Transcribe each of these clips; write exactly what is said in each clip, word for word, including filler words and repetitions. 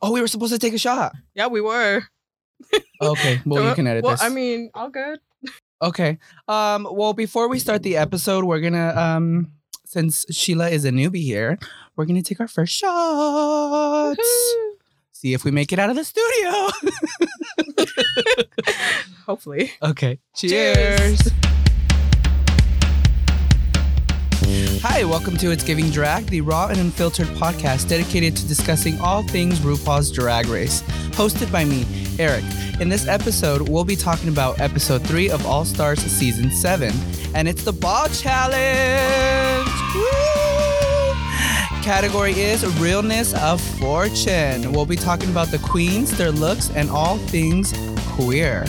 Oh, we were supposed to take a shot. Yeah, we were. Okay, well, so, you can edit well, this. I mean, all good. Okay. Um. Well, before we start the episode, we're gonna um. Since Sheila is a newbie here, we're gonna take our first shots. Woohoo! See if we make it out of the studio. Hopefully. Okay. Cheers. Cheers. Hi, welcome to It's Giving Drag, the raw and unfiltered podcast dedicated to discussing all things RuPaul's Drag Race. Hosted by me, Erick. In this episode, we'll be talking about episode three of All Stars Season seven. And it's the Ball Challenge! Woo! Category is Realness of Fortune. We'll be talking about the queens, their looks, and all things queer.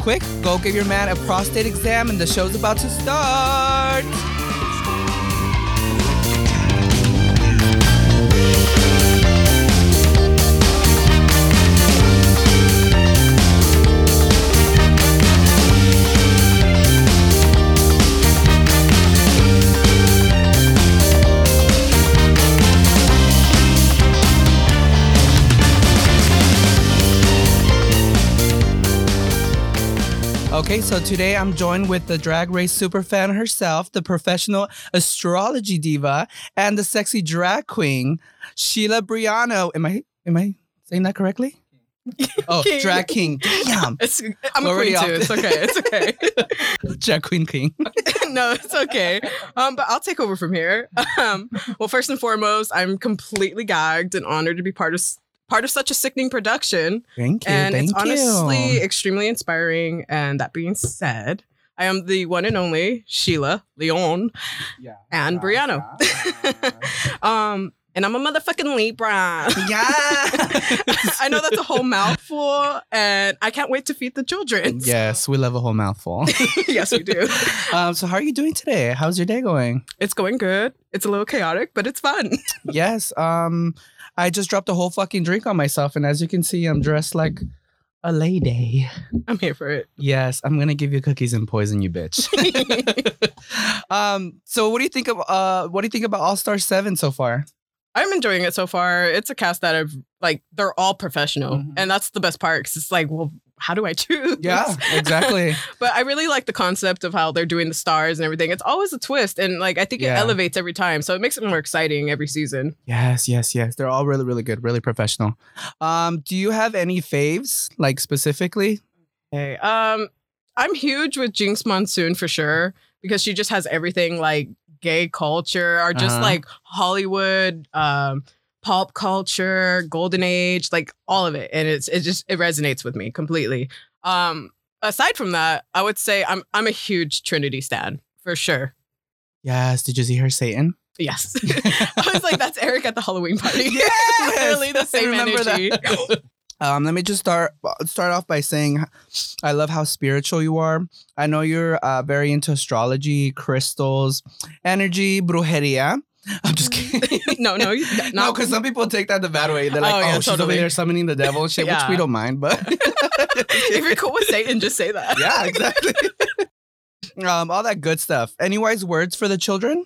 Quick, go give your man a prostate exam and the show's about to start! Okay, so today I'm joined with the Drag Race superfan herself, the professional astrology diva, and the sexy drag queen, Sheila Briano. Am I am I saying that correctly? Oh, king. Drag king. Damn. It's, I'm a queen too. It's okay. It's okay. Drag queen king. No, it's okay. Um, but I'll take over from here. Um, well, first and foremost, I'm completely gagged and honored to be part of. Part of such a sickening production. Thank you. And thank it's honestly you. Extremely inspiring. And that being said, I am the one and only Sheila Leon yeah, and yeah, Briano. Yeah. um, and I'm a motherfucking Libra. Yeah. I know that's a whole mouthful, and I can't wait to feed the children. So. Yes, we love a whole mouthful. Yes, we do. Um, so how are you doing today? How's your day going? It's going good. It's a little chaotic, but it's fun. Yes. Um, I just dropped a whole fucking drink on myself. And as you can see, I'm dressed like a lady. I'm here for it. Yes. I'm going to give you cookies and poison you, bitch. um, so what do you think of uh, what do you think about All Star seven so far? I'm enjoying it so far. It's a cast that I've like, they're all professional. Mm-hmm. And that's the best part. Cause it's like, well, how do I choose? Yeah, exactly. But I really like the concept of how they're doing the stars and everything. It's always a twist. And like, I think yeah. it elevates every time. So it makes it more exciting every season. Yes, yes, yes. They're all really, really good. Really professional. Um, do you have any faves? Like specifically? Okay. Um, I'm huge with Jinx Monsoon for sure. Because she just has everything like gay culture or just uh-huh. like Hollywood, um, pop culture, golden age, like all of it. And it's it just it resonates with me completely. Um, aside from that, I would say I'm I'm a huge Trinity stan for sure. Yes. Did you see her Satan? Yes. I was like, that's Erick at the Halloween party. Yes! Literally the same energy. Um, let me just start start off by saying I love how spiritual you are. I know you're uh, very into astrology, crystals, energy, brujeria. I'm just kidding. no, no, not. No, because some people take that the bad way. They're like, oh, yeah, oh totally. She's over there summoning the devil and shit, yeah. Which we don't mind. But if you're cool with Satan, just say that. Yeah, exactly. um, all that good stuff. Any wise words for the children?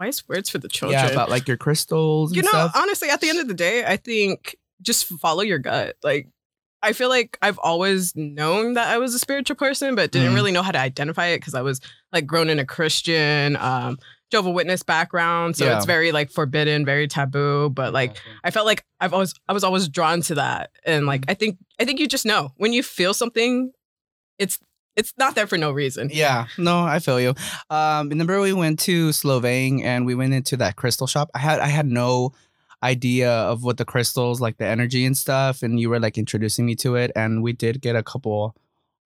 Wise words for the children? Yeah, about like your crystals and You know, stuff. Honestly, at the end of the day, I think just follow your gut. Like, I feel like I've always known that I was a spiritual person, but didn't mm. really know how to identify it because I was like grown in a Christian, um, Jehovah's Witness background. So yeah. It's very like forbidden, very taboo. But like, okay. I felt like I've always, I was always drawn to that. And like, I think, I think you just know when you feel something, it's, it's not there for no reason. Yeah. No, I feel you. Um, remember we went to Slovenia and we went into that crystal shop. I had, I had no idea of what the crystals, like the energy and stuff, and you were like introducing me to it, and we did get a couple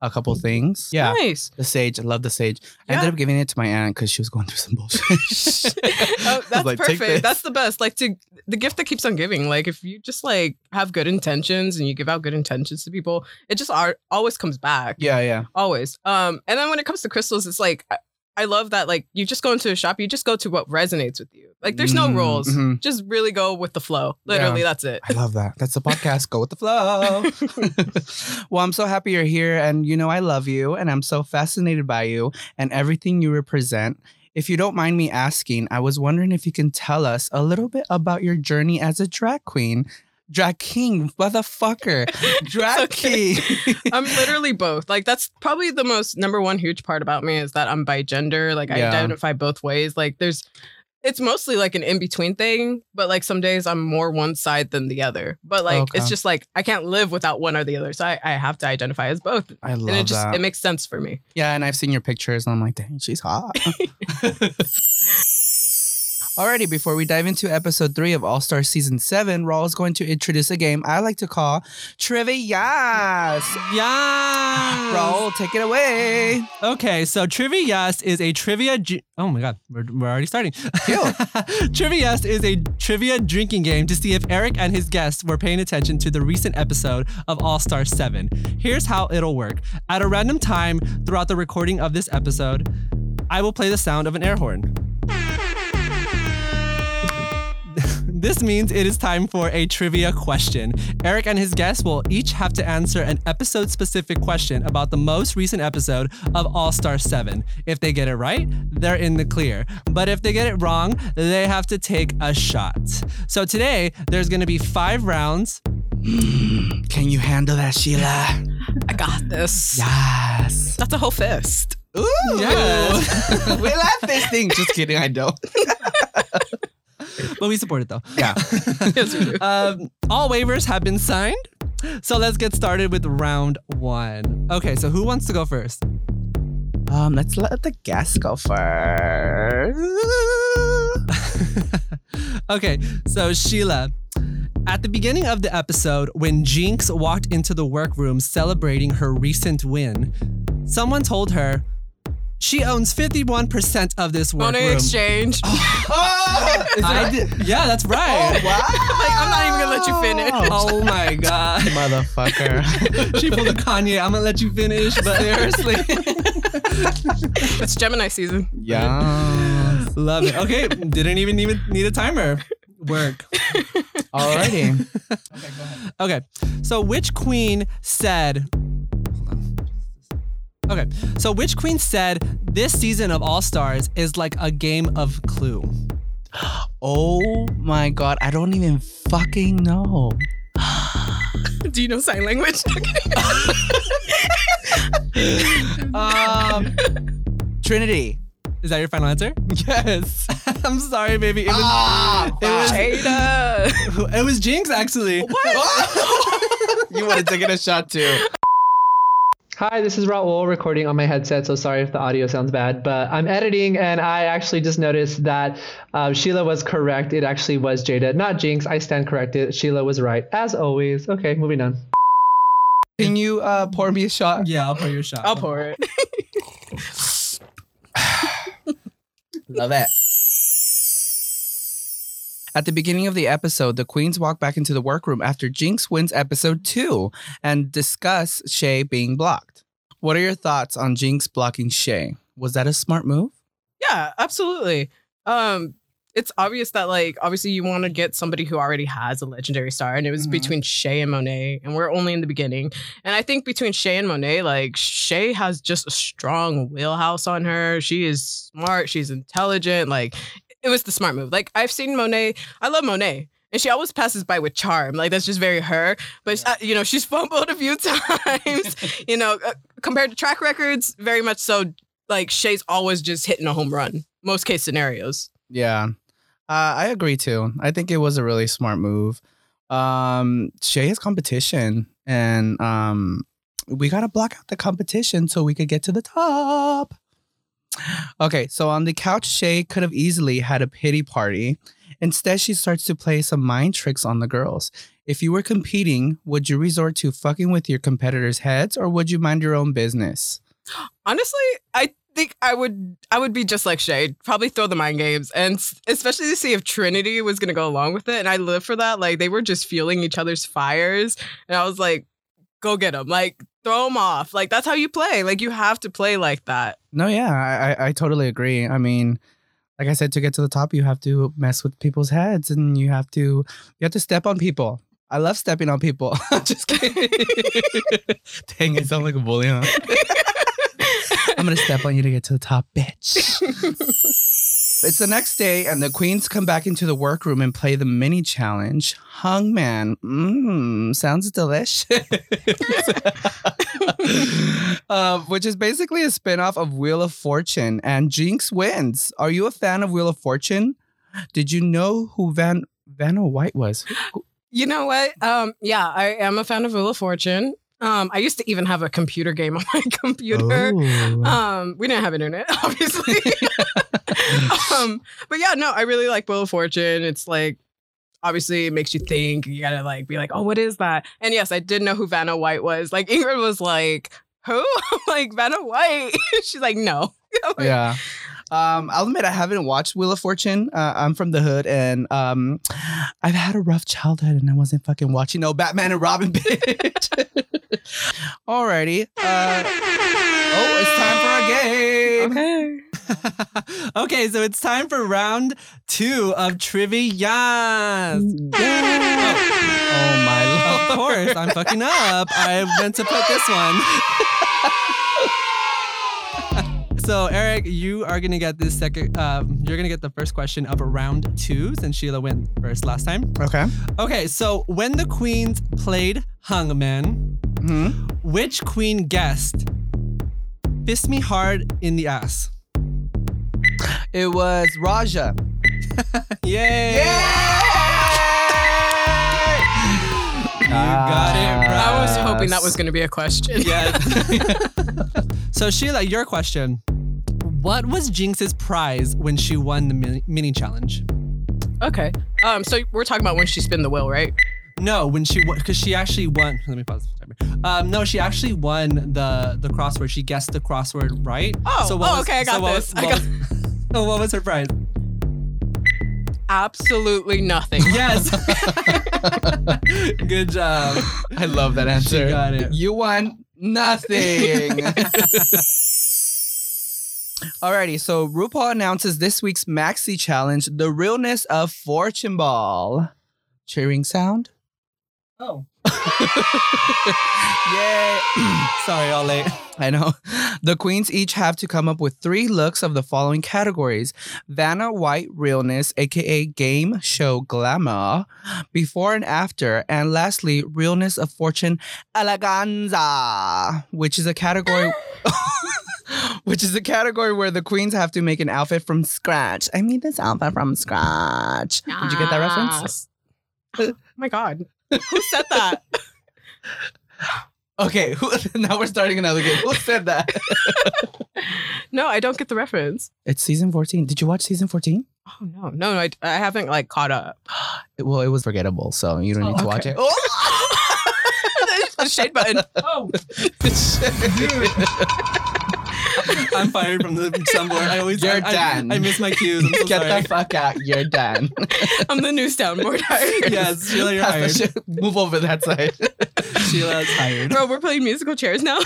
a couple things. Yeah. Nice. The sage. I love the sage. Yeah. I ended up giving it to my aunt because she was going through some bullshit. Oh, that's like, perfect. That's the best. Like to the gift that keeps on giving. Like if you just like have good intentions and you give out good intentions to people, it just are, always comes back. Yeah, yeah. Always. Um, and then when it comes to crystals, it's like I love that, like, you just go into a shop, you just go to what resonates with you. Like, there's no mm, rules. Mm-hmm. Just really go with the flow. Literally, yeah. That's it. I love that. That's the podcast. Go with the flow. Well, I'm so happy you're here, and you know I love you, and I'm so fascinated by you and everything you represent. If you don't mind me asking, I was wondering if you can tell us a little bit about your journey as a drag queen. Drag king, motherfucker. Drag okay. king. I'm literally both. Like, that's probably the most number one huge part about me is that I'm bi gender. Like, yeah. I identify both ways. Like, there's, it's mostly like an in-between thing, but like some days I'm more one side than the other. But like, okay. it's just like, I can't live without one or the other. So I, I have to identify as both. I love that. And it just, that. it makes sense for me. Yeah. And I've seen your pictures and I'm like, dang, she's hot. Alrighty, before we dive into episode three of All Stars Season seven, Raul is going to introduce a game I like to call Trivia. Yes! Raul, take it away. Okay, so Trivia is a trivia... Ju- oh my god, we're, we're already starting. Trivia is a trivia drinking game to see if Erick and his guests were paying attention to the recent episode of All Stars seven. Here's how it'll work. At a random time throughout the recording of this episode, I will play the sound of an air horn. This means it is time for a trivia question. Erick and his guests will each have to answer an episode-specific question about the most recent episode of All Star seven. If they get it right, they're in the clear. But if they get it wrong, they have to take a shot. So today, there's going to be five rounds. Can you handle that, Sheila? I got this. Yes. That's a whole fist. Ooh. Yes. We love this thing. Just kidding, I don't. But we support it though. Yeah. Yes, we do. Um, all waivers have been signed. So let's get started with round one. Okay, so who wants to go first? Um, let's let the guests go first. Okay, so Sheila, at the beginning of the episode, when Jinx walked into the workroom celebrating her recent win, someone told her, she owns fifty-one percent of this workroom. Monet X Change. Oh. Oh. Is that right? Yeah, that's right. Oh, wow. Like, I'm not even going to let you finish. Oh, my God. Motherfucker. She pulled a Kanye, I'm going to let you finish, but seriously. It's Gemini season. Yeah. Love it. Okay, didn't even, even need a timer. Work. Alrighty. Okay, go ahead. Okay, so which queen said... Okay, so which queen said this season of All Stars is like a game of Clue? Oh my god, I don't even fucking know. Do you know sign language? um, Trinity. Is that your final answer? Yes. I'm sorry, baby. It was, oh, it was Jada. It was Jinx, actually. What? Oh. You would have taken a shot too. Hi, this is Raúl recording on my headset, so sorry if the audio sounds bad, but I'm editing and I actually just noticed that uh, Sheila was correct. It actually was Jada, not Jinx. I stand corrected. Sheila was right, as always. Okay, moving on. Can you uh, pour me a shot? Yeah, I'll pour you a shot. I'll pour it. Love it. At the beginning of the episode, the queens walk back into the workroom after Jinx wins episode two and discuss Shea being blocked. What are your thoughts on Jinx blocking Shea? Was that a smart move? Yeah, absolutely. Um, it's obvious that, like, obviously you want to get somebody who already has a legendary star, and it was mm-hmm. between Shea and Monet, and we're only in the beginning. And I think between Shea and Monet, like, Shea has just a strong wheelhouse on her. She is smart. She's intelligent. Like... It was the smart move. Like, I've seen Monet. I love Monet. And she always passes by with charm. Like, that's just very her. But, yeah. uh, you know, she's fumbled a few times. You know, uh, compared to track records, very much so, like, Shea's always just hitting a home run. Most case scenarios. Yeah. Uh, I agree, too. I think it was a really smart move. Um, Shea has competition. And um, we got to block out the competition so we could get to the top. Okay, so on the couch, Shea could have easily had a pity party. Instead, she starts to play some mind tricks on the girls. If you were competing, would you resort to fucking with your competitors' heads, or would you mind your own business? Honestly, I think I would I would be just like Shea, probably throw the mind games, and especially to see if Trinity was going to go along with it. And I live for that. Like, they were just fueling each other's fires. And I was like, go get them. Like, throw them off. Like, that's how you play. Like, you have to play like that. No, yeah, I, I totally agree. I mean, like I said, to get to the top, you have to mess with people's heads, and you have to you have to step on people. I love stepping on people. Just kidding. Dang, it sounds like a bully, huh? I'm gonna step on you to get to the top, bitch. It's the next day, and the queens come back into the workroom and play the mini challenge. Hangman. Mmm, sounds delicious. uh, which is basically a spinoff of Wheel of Fortune, and Jinx wins. Are you a fan of Wheel of Fortune? Did you know who Van Vanna White was? You know what? Um, yeah, I am a fan of Wheel of Fortune. Um, I used to even have a computer game on my computer. Um, we didn't have internet, obviously. um, but yeah, no, I really like Wheel of Fortune. It's like, obviously it makes you think. You gotta like be like, oh, what is that? And yes, I did know who Vanna White was. Like Ingrid was like, who? I'm like, Vanna White. She's like, no. Like, yeah. Um, I'll admit I haven't watched Wheel of Fortune. Uh, I'm from the hood, and um, I've had a rough childhood, and I wasn't fucking watching no Batman and Robin, bitch. Alrighty. Uh, oh, it's time for a game. Okay. Okay, so it's time for round two of trivia. Yes. Oh. Oh my lord! Of course, I'm fucking up. I meant to put this one. So, Erick, you are going to get this second, uh, you're going to get the first question of round two since Sheila went first last time. Okay. Okay, so when the queens played Hangman, mm-hmm. which queen guessed, fist me hard in the ass? It was Raja. Yay! Yay! You got it, bro. I was hoping that was going to be a question. Yeah. So, Sheila, your question. What was Jinx's prize when she won the mini, mini challenge? Okay. Um. So, we're talking about when she spun the wheel, right? No, when she won, because she actually won. Let me pause. Um, no, she actually won the, the crossword. She guessed the crossword right. Oh, so what oh was, okay. I got so this. What was, what, I got... So, what was her prize? Absolutely nothing. Yes. Good job. I love that answer. You got it. You won nothing. Alrighty, so RuPaul announces this week's maxi challenge, the Realness of Fortune Ball. Cheering sound? Oh. Yay. Sorry, all late. I know. The queens each have to come up with three looks of the following categories: Vanna White Realness, aka Game Show Glamour, Before and After, and lastly, Realness of Fortune Eleganza, which is a category which is a category where the queens have to make an outfit from scratch. I made this outfit from scratch. Yes. Did you get that reference? Oh my god. Who said that? Okay, who, now we're starting another game. Who said that? No, I don't get the reference. It's season fourteen. Did you watch season fourteen? Oh, no. No, no I, I haven't, like, caught up. Well, it was forgettable, so you don't oh, need to okay. watch it. Oh! The shade button. Oh. I'm fired from the somewhere. I always You're I, done. I, I miss my cues. I'm so Get sorry. the fuck out. You're done. I'm the new soundboard hired. Yes, Sheila, you're hired. Move over that side. Sheila's hired. Bro, we're playing musical chairs now.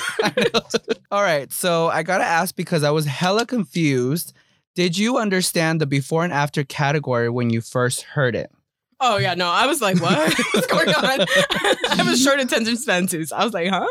All right, so I gotta ask because I was hella confused. Did you understand the before and after category when you first heard it? Oh, yeah, no, I was like, what? What's going on? I was short attention span too, so I was like, huh?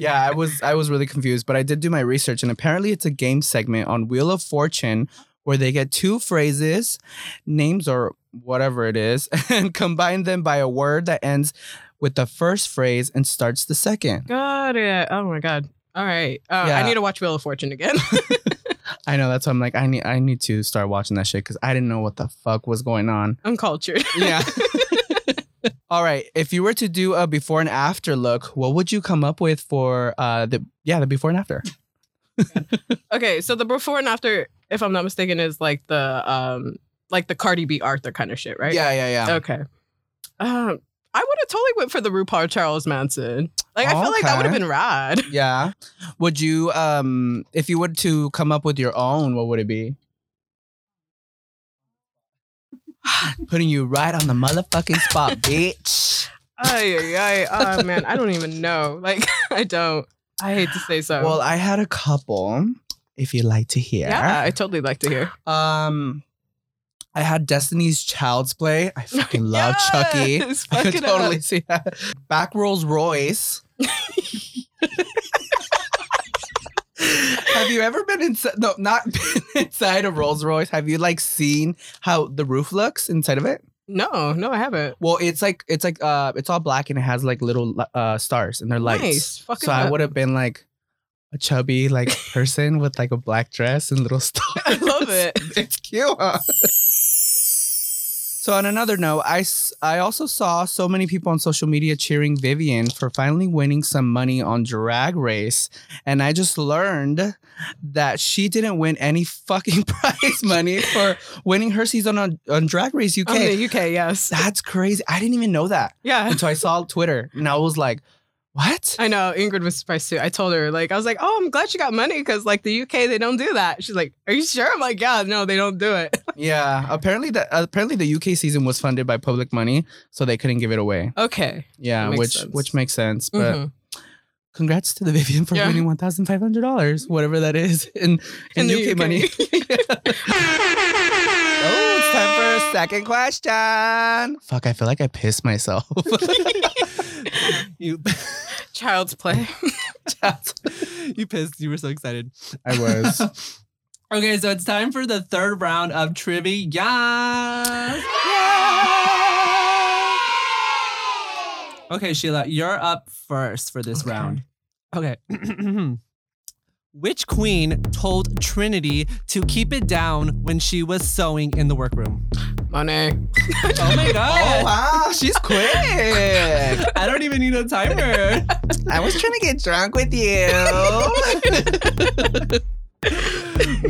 Yeah, I was I was really confused, but I did do my research, and apparently it's a game segment on Wheel of Fortune where they get two phrases, names or whatever it is, and combine them by a word that ends with the first phrase and starts the second. Got it. Oh, my God. All right. Uh, yeah. I need to watch Wheel of Fortune again. I know, that's why I'm like, I need I need to start watching that shit because I didn't know what the fuck was going on. I'm cultured. Yeah. All right. If you were to do a before and after look, what would you come up with for uh the yeah, the before and after? Okay, so the before and after, if I'm not mistaken, is like the um like the Cardi B Arthur kind of shit, right? Yeah, yeah, yeah. Okay. Um I would have totally went for the RuPaul Charles Manson. Like, I okay. feel like that would have been rad. Yeah. Would you, um, if you were to come up with your own, what would it be? Putting you right on the motherfucking spot, bitch. Ay, ay, ay. Oh, man. I don't even know. Like, I don't. I hate to say so. Well, I had a couple, if you'd like to hear. Yeah, I totally like to hear. Um... I had Destiny's Child's Play. I fucking love yes, Chucky. I could totally up. see that. Back Rolls Royce. Have you ever been inside? No, not been inside a Rolls Royce. Have you like seen how the roof looks inside of it? No, no, I haven't. Well, it's like it's like uh, it's all black and it has like little uh stars and they're lights. Nice. Fucking so up. I would have been like a chubby like person with like a black dress and little stars. I love it. It's cute. Huh? So on another note, I, I also saw so many people on social media cheering Vivienne for finally winning some money on Drag Race. And I just learned that she didn't win any fucking prize money for winning her season on, on Drag Race U K. On the U K, yes. That's crazy. I didn't even know that. Yeah. Until I saw Twitter and I was like, what? I know. Ingrid was surprised too. I told her, like, I was like, oh, I'm glad she got money because, like, the U K, they don't do that. She's like, are you sure? I'm like, yeah, no, they don't do it. Yeah. Apparently, the, apparently the U K season was funded by public money, so they couldn't give it away. Okay. Yeah, which sense. which makes sense. But mm-hmm. Congrats to the Vivienne for yeah. winning one thousand five hundred dollars, whatever that is, in, in, in U K, U K money. Oh, it's time for a second question. Fuck, I feel like I pissed myself. You Child's play. Child's play. You pissed. You were so excited. I was. Okay, so it's time for the third round of trivia. Yeah! Okay, Sheila, you're up first for this okay. round. Okay. Which queen told Trinity to keep it down when she was sewing in the workroom? Monet. Oh my God. Oh wow, she's quick. I don't even need a timer. I was trying to get drunk with you.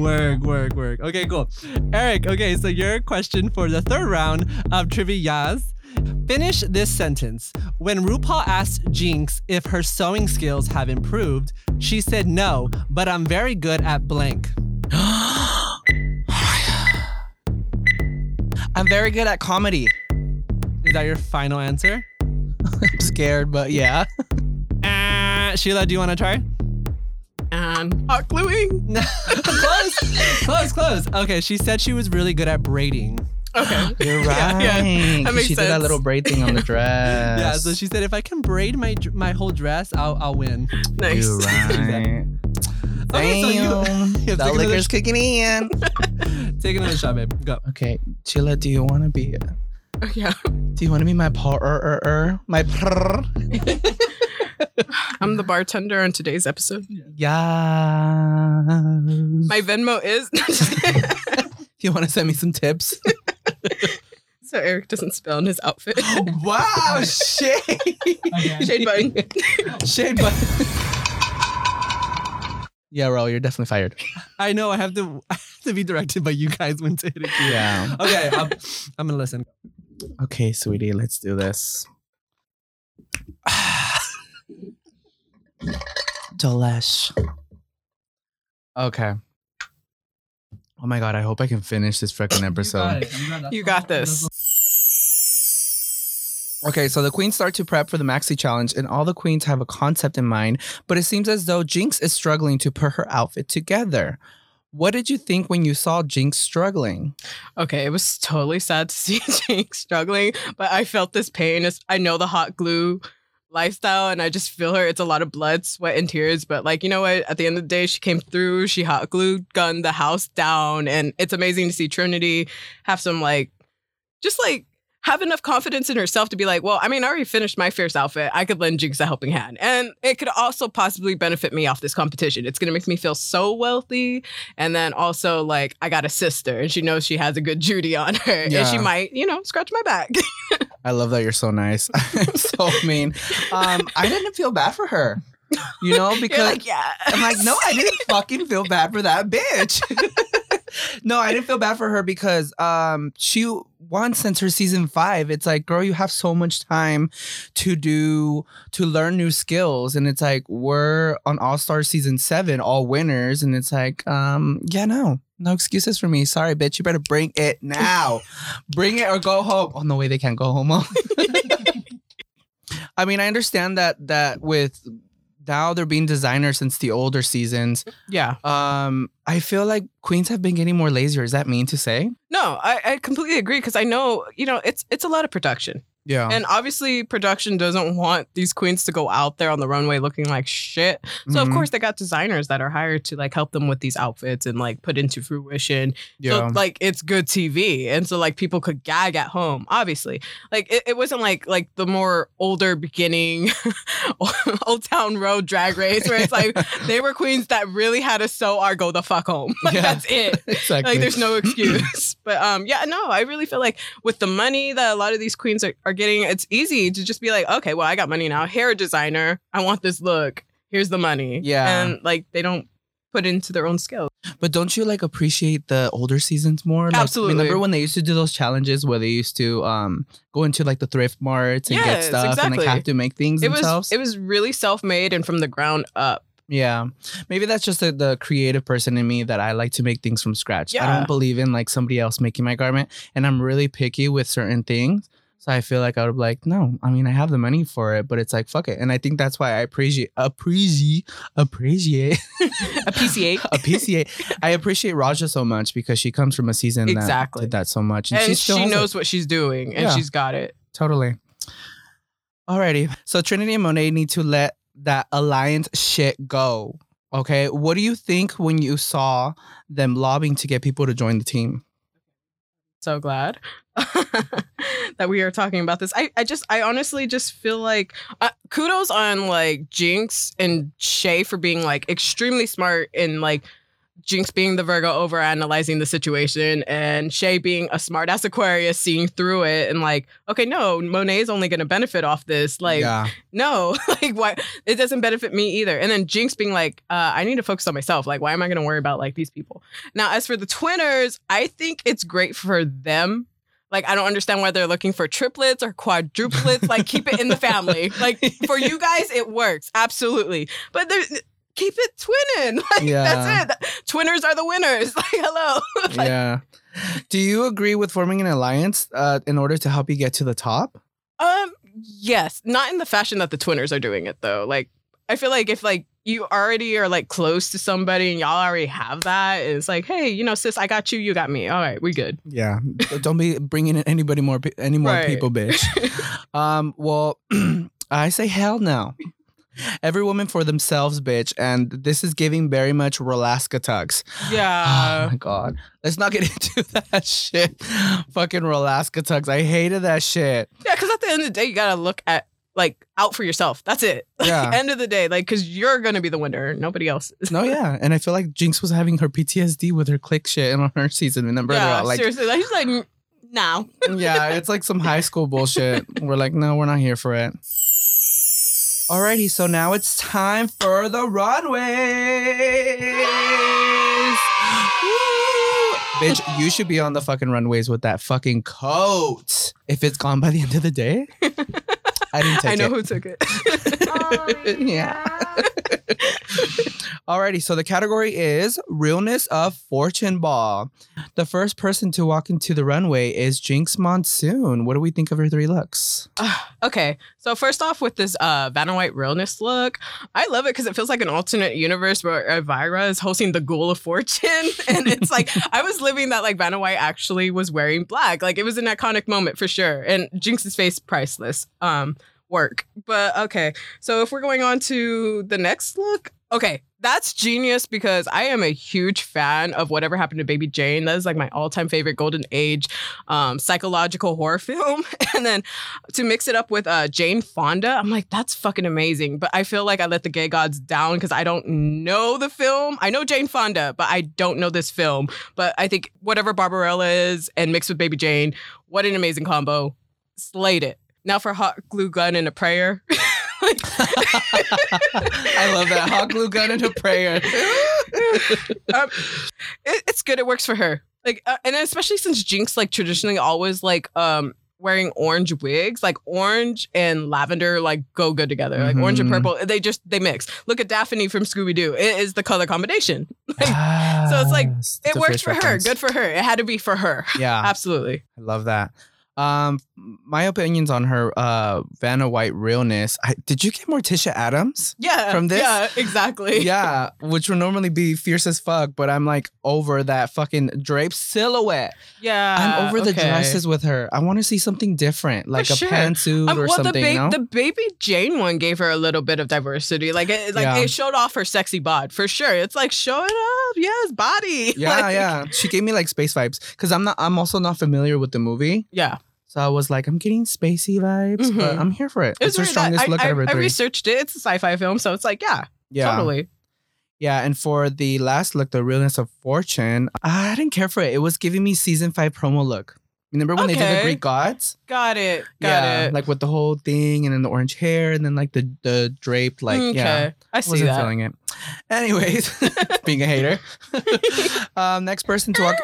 Work, work, work. Okay, cool. Eric, okay, so your question for the third round of Trivias. Finish this sentence. When RuPaul asked Jinx if her sewing skills have improved, she said no, but I'm very good at blank. I'm very good at comedy. Is that your final answer? I'm scared, but yeah. Uh, Sheila, do you want to try? And hot gluing. Close, close, close. Okay, she said she was really good at braiding. Okay. You're right. Yeah, yeah. That makes she sense. Did that little braid thing on the dress. Yeah, so she said, if I can braid my my whole dress, I'll I'll win. Nice. You're right. Damn. Okay, so you, you the liquor's sh- kicking in. Take another shot, babe. Go. Okay, Sheila, do you want to be? Uh, yeah. Do you want to be my par? Er, er, er, my par? I'm the bartender on today's episode. Yeah. My Venmo is. Do you want to send me some tips? So Eric doesn't spill in his outfit. Wow, shade. Okay. Shade button. Shade button. Yeah, Raul, you're definitely fired. I know. I have to I have to be directed by you guys when to hit it. Yeah. Okay, I'm, I'm going to listen. Okay, sweetie, let's do this. Delish. Okay. Oh my God, I hope I can finish this freaking episode. You got, you got this. Okay, so the queens start to prep for the maxi challenge and all the queens have a concept in mind, but it seems as though Jinx is struggling to put her outfit together. What did you think when you saw Jinx struggling? Okay, it was totally sad to see Jinx struggling, but I felt this pain. It's, I know the hot glue lifestyle and I just feel her. It's a lot of blood, sweat, and tears, but like, you know what, at the end of the day, she came through. She hot glued gunned the house down, and it's amazing to see Trinity have some like just like have enough confidence in herself to be like, well, I mean, I already finished my fierce outfit. I could lend Jinx a helping hand, and it could also possibly benefit me off this competition. It's gonna make me feel so wealthy, and then also like I got a sister and she knows she has a good Judy on her. Yeah. And she might, you know, scratch my back. I love that you're so nice. I'm so mean. Um, I didn't feel bad for her, you know, because like, yeah. I'm like, no, I didn't fucking feel bad for that bitch. No, I didn't feel bad for her because um, she won since her season five. It's like, girl, you have so much time to do, to learn new skills. And it's like, we're on All Stars season seven, all winners. And it's like, um, yeah, no. No excuses for me. Sorry, bitch. You better bring it now. Bring it or go home. Oh, no way. They can't go home. I mean, I understand that that with now they're being designers since the older seasons. Yeah. Um, I feel like queens have been getting more lazier. Is that mean to say? No, I, I completely agree because I know, you know, it's it's a lot of production. Yeah. And obviously production doesn't want these queens to go out there on the runway looking like shit. So mm-hmm. of course they got designers that are hired to like help them with these outfits and like put into fruition. Yeah. So like it's good T V. And so like people could gag at home, obviously. Like it, it wasn't like like the more older beginning Old Town Road Drag Race where it's like they were queens that really had to sew or go the fuck home. Like yeah, that's it. Exactly. Like there's no excuse. But um yeah, no, I really feel like with the money that a lot of these queens are, are getting, it's easy to just be like, okay, well, I got money now. Hair designer. I want this look. Here's the money. Yeah. And like they don't put into their own skills. But don't you like appreciate the older seasons more? Like, absolutely. Remember when they used to do those challenges where they used to um go into like the thrift marts and yes, get stuff exactly. and like have to make things it themselves? Was, it was really self-made and from the ground up. Yeah. Maybe that's just the, the creative person in me that I like to make things from scratch. Yeah. I don't believe in like somebody else making my garment, and I'm really picky with certain things. So I feel like I would be like, no, I mean, I have the money for it, but it's like, fuck it. And I think that's why I appreciate, appreciate, appreciate, appreciate, appreciate. I appreciate Raja so much because she comes from a season exactly. that did that so much. And, and she, still she knows it. What she's doing and yeah, she's got it. Totally. Alrighty. So Trinity and Monet need to let that alliance shit go. Okay. What do you think when you saw them lobbying to get people to join the team? So glad that we are talking about this. I, I just, I honestly just feel like uh, kudos on like Jinx and Shea for being like extremely smart and like Jinx being the Virgo over analyzing the situation and Shea being a smart ass Aquarius seeing through it and like, okay, no, Monet is only going to benefit off this. Like, yeah. no, like why? It doesn't benefit me either. And then Jinx being like, uh, I need to focus on myself. Like, why am I going to worry about like these people? Now, as for the twinners, I think it's great for them. Like, I don't understand why they're looking for triplets or quadruplets. Like, keep it in the family. Like, for you guys, it works. Absolutely. But there's... Keep it twinning. Like, yeah. That's it. Twinners are the winners. Like, hello. Like, yeah. Do you agree with forming an alliance uh, in order to help you get to the top? Um. Yes. Not in the fashion that the twinners are doing it, though. Like, I feel like if, like, you already are, like, close to somebody and y'all already have that, it's like, hey, you know, sis, I got you. You got me. All right. We good. Yeah. Don't be bringing in anybody more, any more right. people, bitch. um. Well, I say hell no. Every woman for themselves, bitch. And this is giving very much Ralaska Tucks. Yeah. Oh, my God. Let's not get into that shit. Fucking Ralaska Tucks. I hated that shit. Yeah, because at the end of the day, you got to look at, like, out for yourself. That's it. Yeah. End of the day. Like, because you're going to be the winner. Nobody else. No, yeah. And I feel like Jinx was having her P T S D with her click shit and on her season. And yeah, like, seriously. Like, she's like, no. Yeah, it's like some high school bullshit. We're like, no, we're not here for it. Alrighty, so now it's time for the runways. Woo! Bitch, you should be on the fucking runways with that fucking coat. If it's gone by the end of the day, I didn't take it. I know it. Who took it. Oh, yeah. Alrighty, so the category is Realness of Fortune Ball. The first person to walk into the runway is Jinx Monsoon. What do we think of her three looks? Uh, okay, so first off with this uh, Vanna White realness look, I love it because it feels like an alternate universe where Elvira is hosting the Wheel of Fortune. And it's like, I was living that like Vanna White actually was wearing black. Like it was an iconic moment for sure. And Jinx's face, priceless. Um... work. But okay, so if we're going on to the next look, okay, that's genius because I am a huge fan of Whatever Happened to Baby Jane. That is like my all-time favorite golden age um, psychological horror film. And then to mix it up with uh, Jane Fonda, I'm like, that's fucking amazing. But I feel like I let the gay gods down because I don't know the film. I know Jane Fonda, but I don't know this film. But I think whatever Barbarella is and mixed with Baby Jane, what an amazing combo. Slayed it. Now for hot glue gun and a prayer. I love that. Hot glue gun and a prayer. um, it, it's good. It works for her. Like, uh, and especially since Jinx, like traditionally always like um, wearing orange wigs, like orange and lavender, like go good together. Like mm-hmm. orange and purple. They just, they mix. Look at Daphne from Scooby-Doo. It is the color combination. Like, ah, so it's like, it works for reference. Her. Good for her. It had to be for her. Yeah. Absolutely. I love that. Um, my opinions on her uh, Vanna White realness. I, did you get Morticia Adams? Yeah, from this. Yeah, exactly. Yeah, which would normally be fierce as fuck, but I'm like over that fucking drape silhouette. Yeah, I'm over okay. the dresses with her. I want to see something different, like For a sure. pantsuit um, or well, something. The, ba- no? the Baby Jane one gave her a little bit of diversity. Like, it, like yeah. it showed off her sexy bod. For sure, it's like show it off. Yes, body. Yeah, like, yeah. She gave me like space vibes because I'm not. I'm also not familiar with the movie. Yeah. So I was like, I'm getting spacey vibes, mm-hmm. but I'm here for it. It's, it's her strongest that, I, look I, ever. I researched it. It's a sci-fi film, so it's like, yeah, yeah, totally. Yeah, and for the last look, the Realness of Fortune, I didn't care for it. It was giving me season five promo look. Remember when okay. they did the Greek gods? Got it. Got yeah, it. Like with the whole thing, and then the orange hair, and then like the the draped, like okay. yeah. I see wasn't that. Feeling it. Anyways, being a hater. um, next person to walk.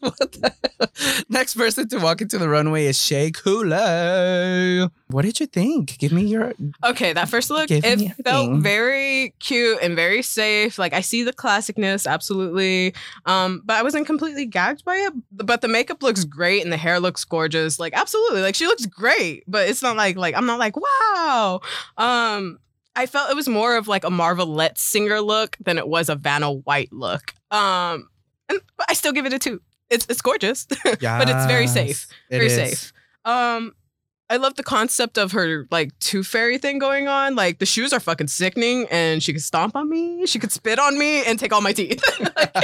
What the next person to walk into the runway is Shea Couleé. What did you think? Give me your... Okay, that first look, it felt very cute and very safe. Like, I see the classicness, absolutely. Um, but I wasn't completely gagged by it. But the makeup looks great and the hair looks gorgeous. Like, absolutely. Like, she looks great. But it's not like, like I'm not like, wow. Um, I felt it was more of like a Marvelette singer look than it was a Vanna White look. Um, and but I still give it a two. It's it's gorgeous, yes, but it's very safe. Very safe. Um, I love the concept of her like tooth fairy thing going on. Like the shoes are fucking sickening, and she could stomp on me, she could spit on me, and take all my teeth. like,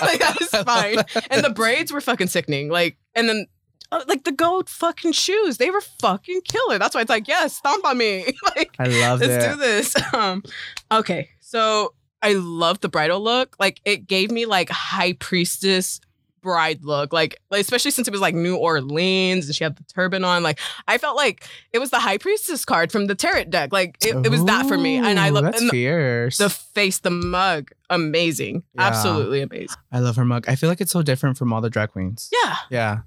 like that was fine. And the braids were fucking sickening. Like and then uh, like the gold fucking shoes, they were fucking killer. That's why it's like yes, yeah, stomp on me. like I love let's it. do this. Um, okay, so I love the bridal look. Like it gave me like high priestess. Bride look, like, like especially since it was like New Orleans and she had the turban on, like I felt like it was the High Priestess card from the tarot deck, like it, it was that for me. And I love that's and the, fierce. The face, the mug, amazing, yeah. absolutely amazing. I love her mug. I feel like it's so different from all the drag queens. Yeah, yeah,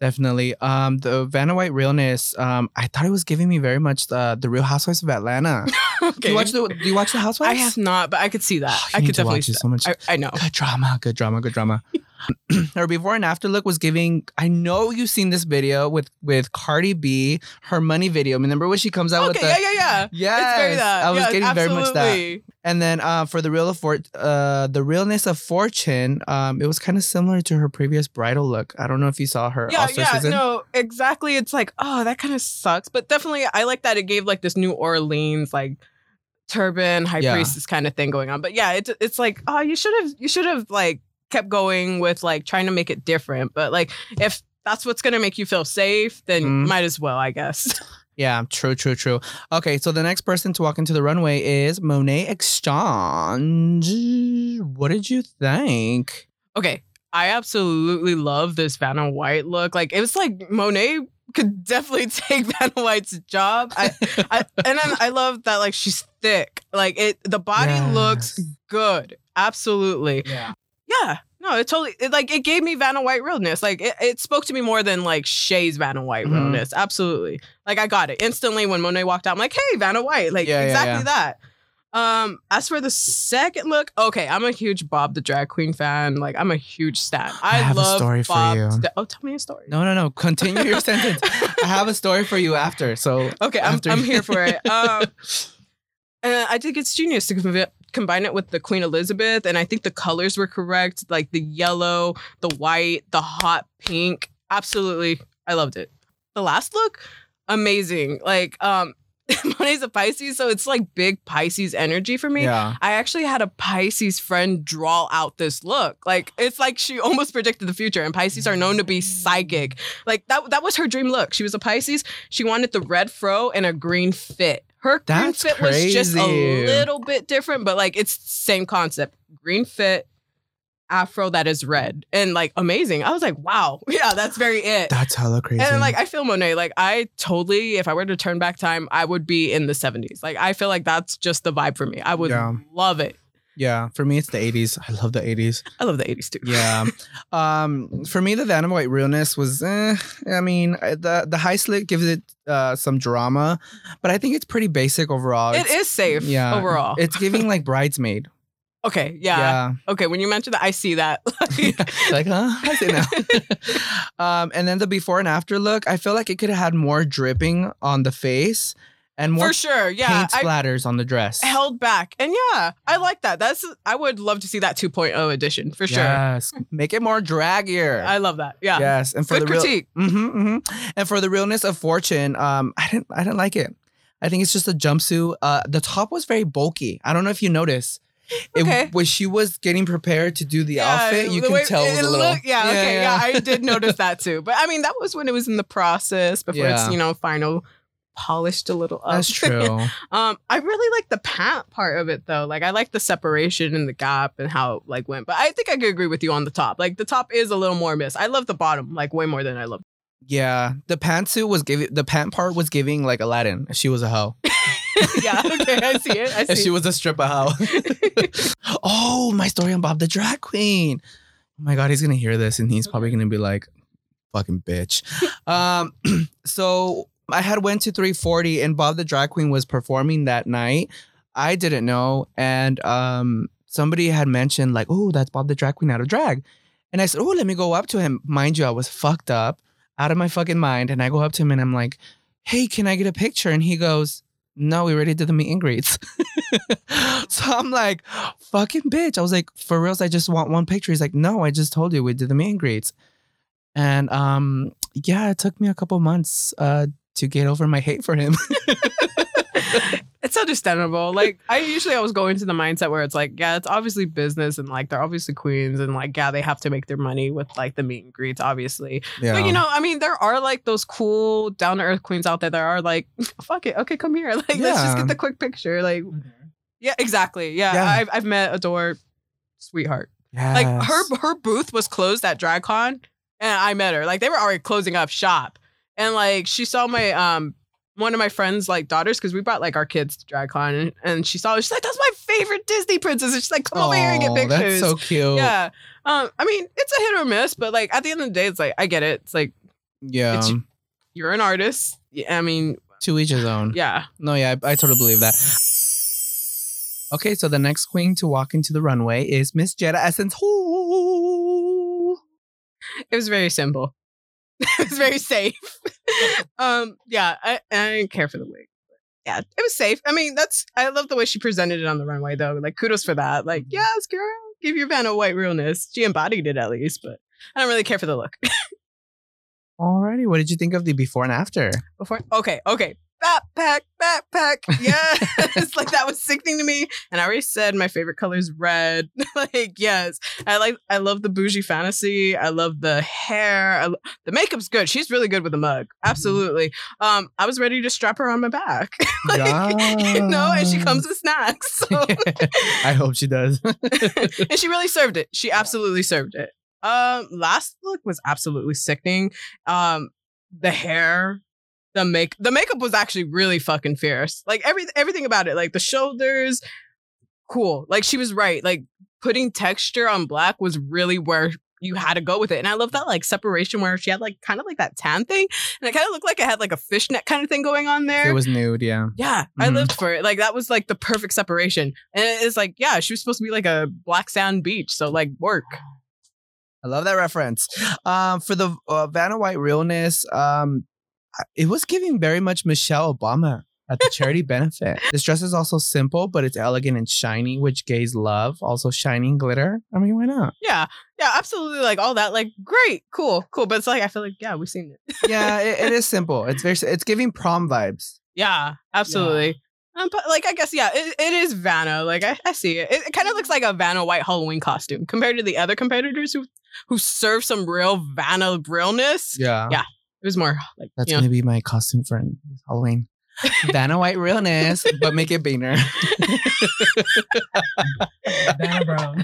definitely. Um, the Vanna White realness, um, I thought it was giving me very much the the Real Housewives of Atlanta. okay. Do you watch the Do you watch the Housewives? I have not, but I could see that. Oh, I could definitely see that. So much. I, I know. Good drama. Good drama. Good drama. Her before and after look was giving. I know you've seen this video with, with Cardi B, her money video. Remember when she comes out okay, with the yeah yeah yeah yes, it's very that. I was yes, getting absolutely. very much that. And then uh, for the real of for, uh, the realness of fortune, um, it was kind of similar to her previous bridal look. I don't know if you saw her. Yeah All Star yeah season. No exactly. It's like oh that kind of sucks, but definitely I like that it gave like this New Orleans like. Turban high yeah. priestess kind of thing going on. But yeah it's it's like oh you should have you should have like. kept going with like trying to make it different, but like if that's what's gonna make you feel safe, then mm. might as well, I guess. Yeah, true, true, true. Okay, so the next person to walk into the runway is Monet X Change. What did you think? Okay, I absolutely love this Vanna White look. Like it was like Monet could definitely take Vanna White's job. I, I and then I love that like she's thick. Like it, the body yes. looks good. Absolutely. Yeah. Yeah, no, it totally, it, like, it gave me Vanna White realness. Like, it, it spoke to me more than, like, Shay's Vanna White mm-hmm. realness. Absolutely. Like, I got it. Instantly, when Monet walked out, I'm like, hey, Vanna White. Like, yeah, exactly yeah, yeah. that. Um, as for the second look, okay, I'm a huge Bob the Drag Queen fan. Like, I'm a huge stan. I, I have love a story Bob for you. St- oh, tell me a story. No, no, no. Continue your sentence. I have a story for you after, so. Okay, after. I'm, I'm here for it. Um, and I think it's genius to convince combine it with the Queen Elizabeth, and I think the colors were correct, like the yellow, the white, the hot pink. Absolutely, I loved it. The last look, amazing. Like um Monet's a Pisces, so it's like big Pisces energy for me. Yeah. I actually had a Pisces friend draw out this look. Like it's like she almost predicted the future, and Pisces are known to be psychic. Like that that was her dream look. She was a Pisces. She wanted the red fro and a green fit. Her green That's fit crazy. was just a little bit different, but like it's the same concept. Green fit. Afro that is red and like amazing. I was like, wow, yeah, that's very it. That's hella crazy. And like, I feel Monet, like, I totally, if I were to turn back time, I would be in the seventies. Like, I feel like that's just the vibe for me. I would yeah. love it. Yeah, for me, it's the eighties. I love the eighties. I love the eighties too. Yeah. um, for me, the Vanna White realness was, eh, I mean, the the high slit gives it uh, some drama, but I think it's pretty basic overall. It it's, is safe yeah, overall. It's giving like bridesmaid. Okay. Yeah. yeah. Okay. When you mention that, I see that. like, like, huh? I see now. um, and then the before and after look, I feel like it could have had more dripping on the face and more for sure. yeah. paint splatters I on the dress. Held back. And yeah, I like that. That's I would love to see that two point oh edition for sure. Yes. Make it more draggier. I love that. Yeah. Yes. And for Good the critique. Real, mm-hmm, mm-hmm. And for the realness of fortune, um, I didn't I didn't like it. I think it's just a jumpsuit. Uh, the top was very bulky. I don't know if you noticed. Okay. It, when she was getting prepared to do the yeah, outfit, you the can tell it was a little. Look, yeah, yeah, okay, yeah. yeah, I did notice that too. But I mean, that was when it was in the process before yeah. it's, you know, final polished a little up. That's true. um, I really like the pant part of it though. Like, I like the separation and the gap and how it like went. But I think I could agree with you on the top. Like, the top is a little more missed. I love the bottom like way more than I love. Yeah, the pantsuit was giving. The pant part was giving like Aladdin. She was a hoe. Yeah, okay, I see it. I see. If she was a stripper hoe. Oh, my story on Bob the Drag Queen. Oh my God, he's gonna hear this and he's probably gonna be like, "Fucking bitch." um, so I had went to three forty and Bob the Drag Queen was performing that night. I didn't know, and um, somebody had mentioned like, "Oh, that's Bob the Drag Queen out of drag," and I said, "Oh, let me go up to him." Mind you, I was fucked up. Out of my fucking mind. And I go up to him and I'm like, hey, can I get a picture? And he goes, no, we already did the meet and greets. So I'm like, fucking bitch. I was like, for reals, I just want one picture. He's like, no, I just told you we did the meet and greets. And um, yeah, it took me a couple months uh, to get over my hate for him. It's understandable. Like, I usually always go into the mindset where it's like, yeah, it's obviously business and like they're obviously queens and like, yeah, they have to make their money with like the meet and greets, obviously. Yeah. But you know, I mean, there are like those cool down to earth queens out there that are like, fuck it. Okay, come here. Like, yeah. Let's just get the quick picture. Like, mm-hmm. yeah, exactly. Yeah. yeah. I've, I've met Adore, sweetheart. Yes. Like her, her booth was closed at DragCon and I met her. Like, they were already closing up shop and like she saw my, um, one of my friends' like daughters, because we brought like our kids to DragCon, and, and she saw it. She's like, "That's my favorite Disney princess." And she's like, "Come Aww, over here and get pictures." That's so cute. Yeah. Um. I mean, it's a hit or miss, but like at the end of the day, it's like I get it. It's like, yeah, it's, you're an artist. I mean, to each his own. Yeah. No. Yeah, I, I totally believe that. Okay, so the next queen to walk into the runway is Miss Jada Essence. Ooh. It was very simple. It was very safe. um, yeah, I, I didn't care for the wig. Yeah, it was safe. I mean, that's I love the way she presented it on the runway, though. Like, kudos for that. Like, yes, girl, give your Vanna White realness. She embodied it at least, but I don't really care for the look. Alrighty, what did you think of the before and after? Before, okay, okay, backpack, backpack. Yes, like that was sickening to me. And I already said my favorite color is red. Like, yes, I like. I love the bougie fantasy. I love the hair. I, the makeup's good. She's really good with the mug. Absolutely. Mm-hmm. Um, I was ready to strap her on my back. Like, yeah. You know, and she comes with snacks. So. I hope she does. And she really served it. She absolutely served it. Um, last look was absolutely sickening. Um, the hair. The make the makeup was actually really fucking fierce. Like every everything about it, like the shoulders, cool. Like she was right. Like putting texture on black was really where you had to go with it. And I love that like separation where she had like kind of like that tan thing, and it kind of looked like it had like a fishnet kind of thing going on there. It was nude, yeah. Yeah, mm-hmm. I lived for it. Like that was like the perfect separation. And it's like, yeah, she was supposed to be like a black sand beach, so like work. I love that reference. Um, for the uh, Vanna White realness, um. It was giving very much Michelle Obama at the charity benefit. This dress is also simple, but it's elegant and shiny, which gays love. Also shining glitter. I mean, why not? Yeah. Yeah, absolutely. Like all that. Like, great. Cool. Cool. But it's like, I feel like, yeah, we've seen it. Yeah, it, it is simple. It's very, it's giving prom vibes. Yeah, absolutely. Yeah. Um, but like, I guess, yeah, it, it is Vanna. Like, I, I see it. It, it kind of looks like a Vanna White Halloween costume compared to the other competitors who, who serve some real Vanna realness. Yeah. Yeah. It was more like that's you know. Gonna be my costume for Halloween. Vanna White realness, but make it Beaner. Vanna Brown.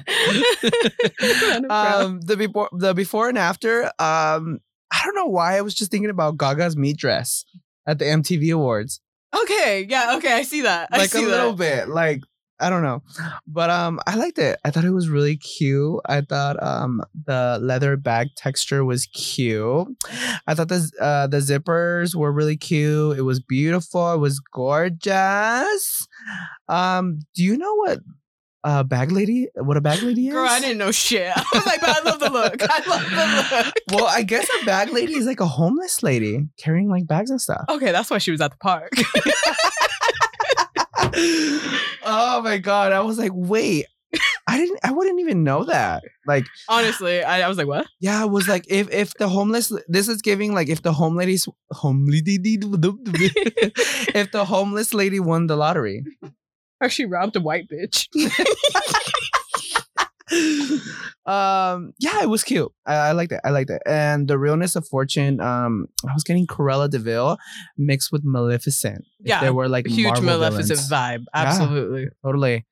Um, the before, the before and after. Um, I don't know why I was just thinking about Gaga's meat dress at the M T V Awards. Okay, yeah, okay, I see that. I like see a little that. bit, like I don't know, but um, I liked it. I thought it was really cute. I thought um, the leather bag texture was cute. I thought the uh, the zippers were really cute. It was beautiful. It was gorgeous. Um, do you know what uh, bag lady? What a bag lady is? Girl, I didn't know shit. I was like, but I love the look. I love the look. Well, I guess a bag lady is like a homeless lady carrying like bags and stuff. Okay, that's why she was at the park. Oh my God. I was like, wait. I didn't. I wouldn't even know that. Like, honestly, I, I was like, "What?" Yeah, I was like, "If if the homeless, this is giving like if the home ladies, home lady, if the homeless lady won the lottery, or she robbed a white bitch." um. Yeah, it was cute. I, I liked it. I liked it. And the Realness of Fortune. Um, I was getting Cruella de Vil mixed with Maleficent. Yeah, there were like huge Marvel Maleficent villains. Vibe. Absolutely, yeah, totally.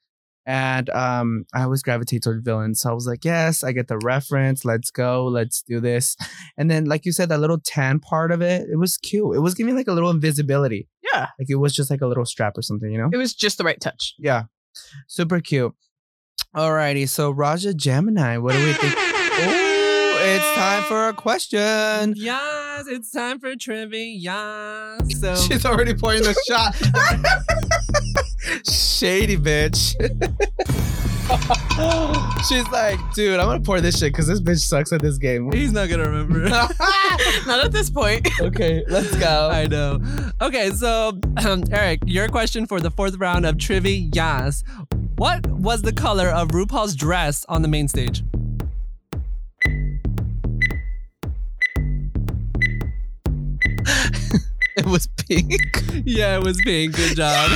And um, I always gravitate toward villains. So I was like, yes, I get the reference. Let's go. Let's do this. And then, like you said, that little tan part of it, it was cute. It was giving like a little invisibility. Yeah. Like it was just like a little strap or something, you know? It was just the right touch. Yeah. Super cute. Alrighty. So Raja Gemini, what do we think? Ooh, it's time for a question. Yes, it's time for trivia. So she's already pouring the shot. Shady bitch. She's like, dude, I'm gonna pour this shit because this bitch sucks at this game. He's not gonna remember. Not at this point. Okay, let's go. I know. Okay, so um, Eric, your question for the fourth round of trivias. What was the color of RuPaul's dress on the main stage? It was pink. Yeah, it was pink. Good job.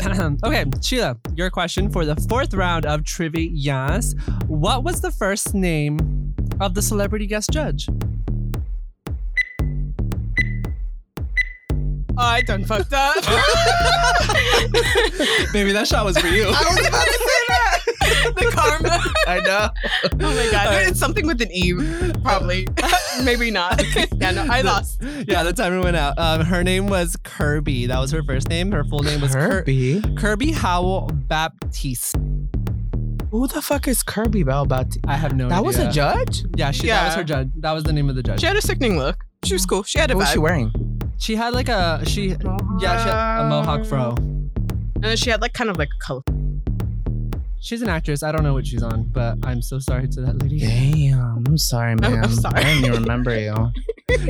Yeah! Okay, Sheila, your question for the fourth round of trivias. What was the first name of the celebrity guest judge? Oh, I done fucked up. Baby, that shot was for you. I was about to say that. The karma. I know. Oh my God. Right. It's something with an E, probably. Maybe not. Yeah, no, I the, lost. Yeah, the timer went out. Um, her name was Kirby. That was her first name. Her full name was Kirby. Kir- Kirby Howell-Baptiste. Who the fuck is Kirby Howell-Baptiste? I have no that idea. That was a judge? Yeah, she, yeah, that was her judge. That was the name of the judge. She had a sickening look. She was cool. She had a what vibe. What was she wearing? She had like a, she, yeah, she had a mohawk fro. And she had like kind of like a color. She's an actress. I don't know what she's on, but I'm so sorry to that lady. Damn, I'm sorry, man. I'm, I'm sorry. I didn't even remember you.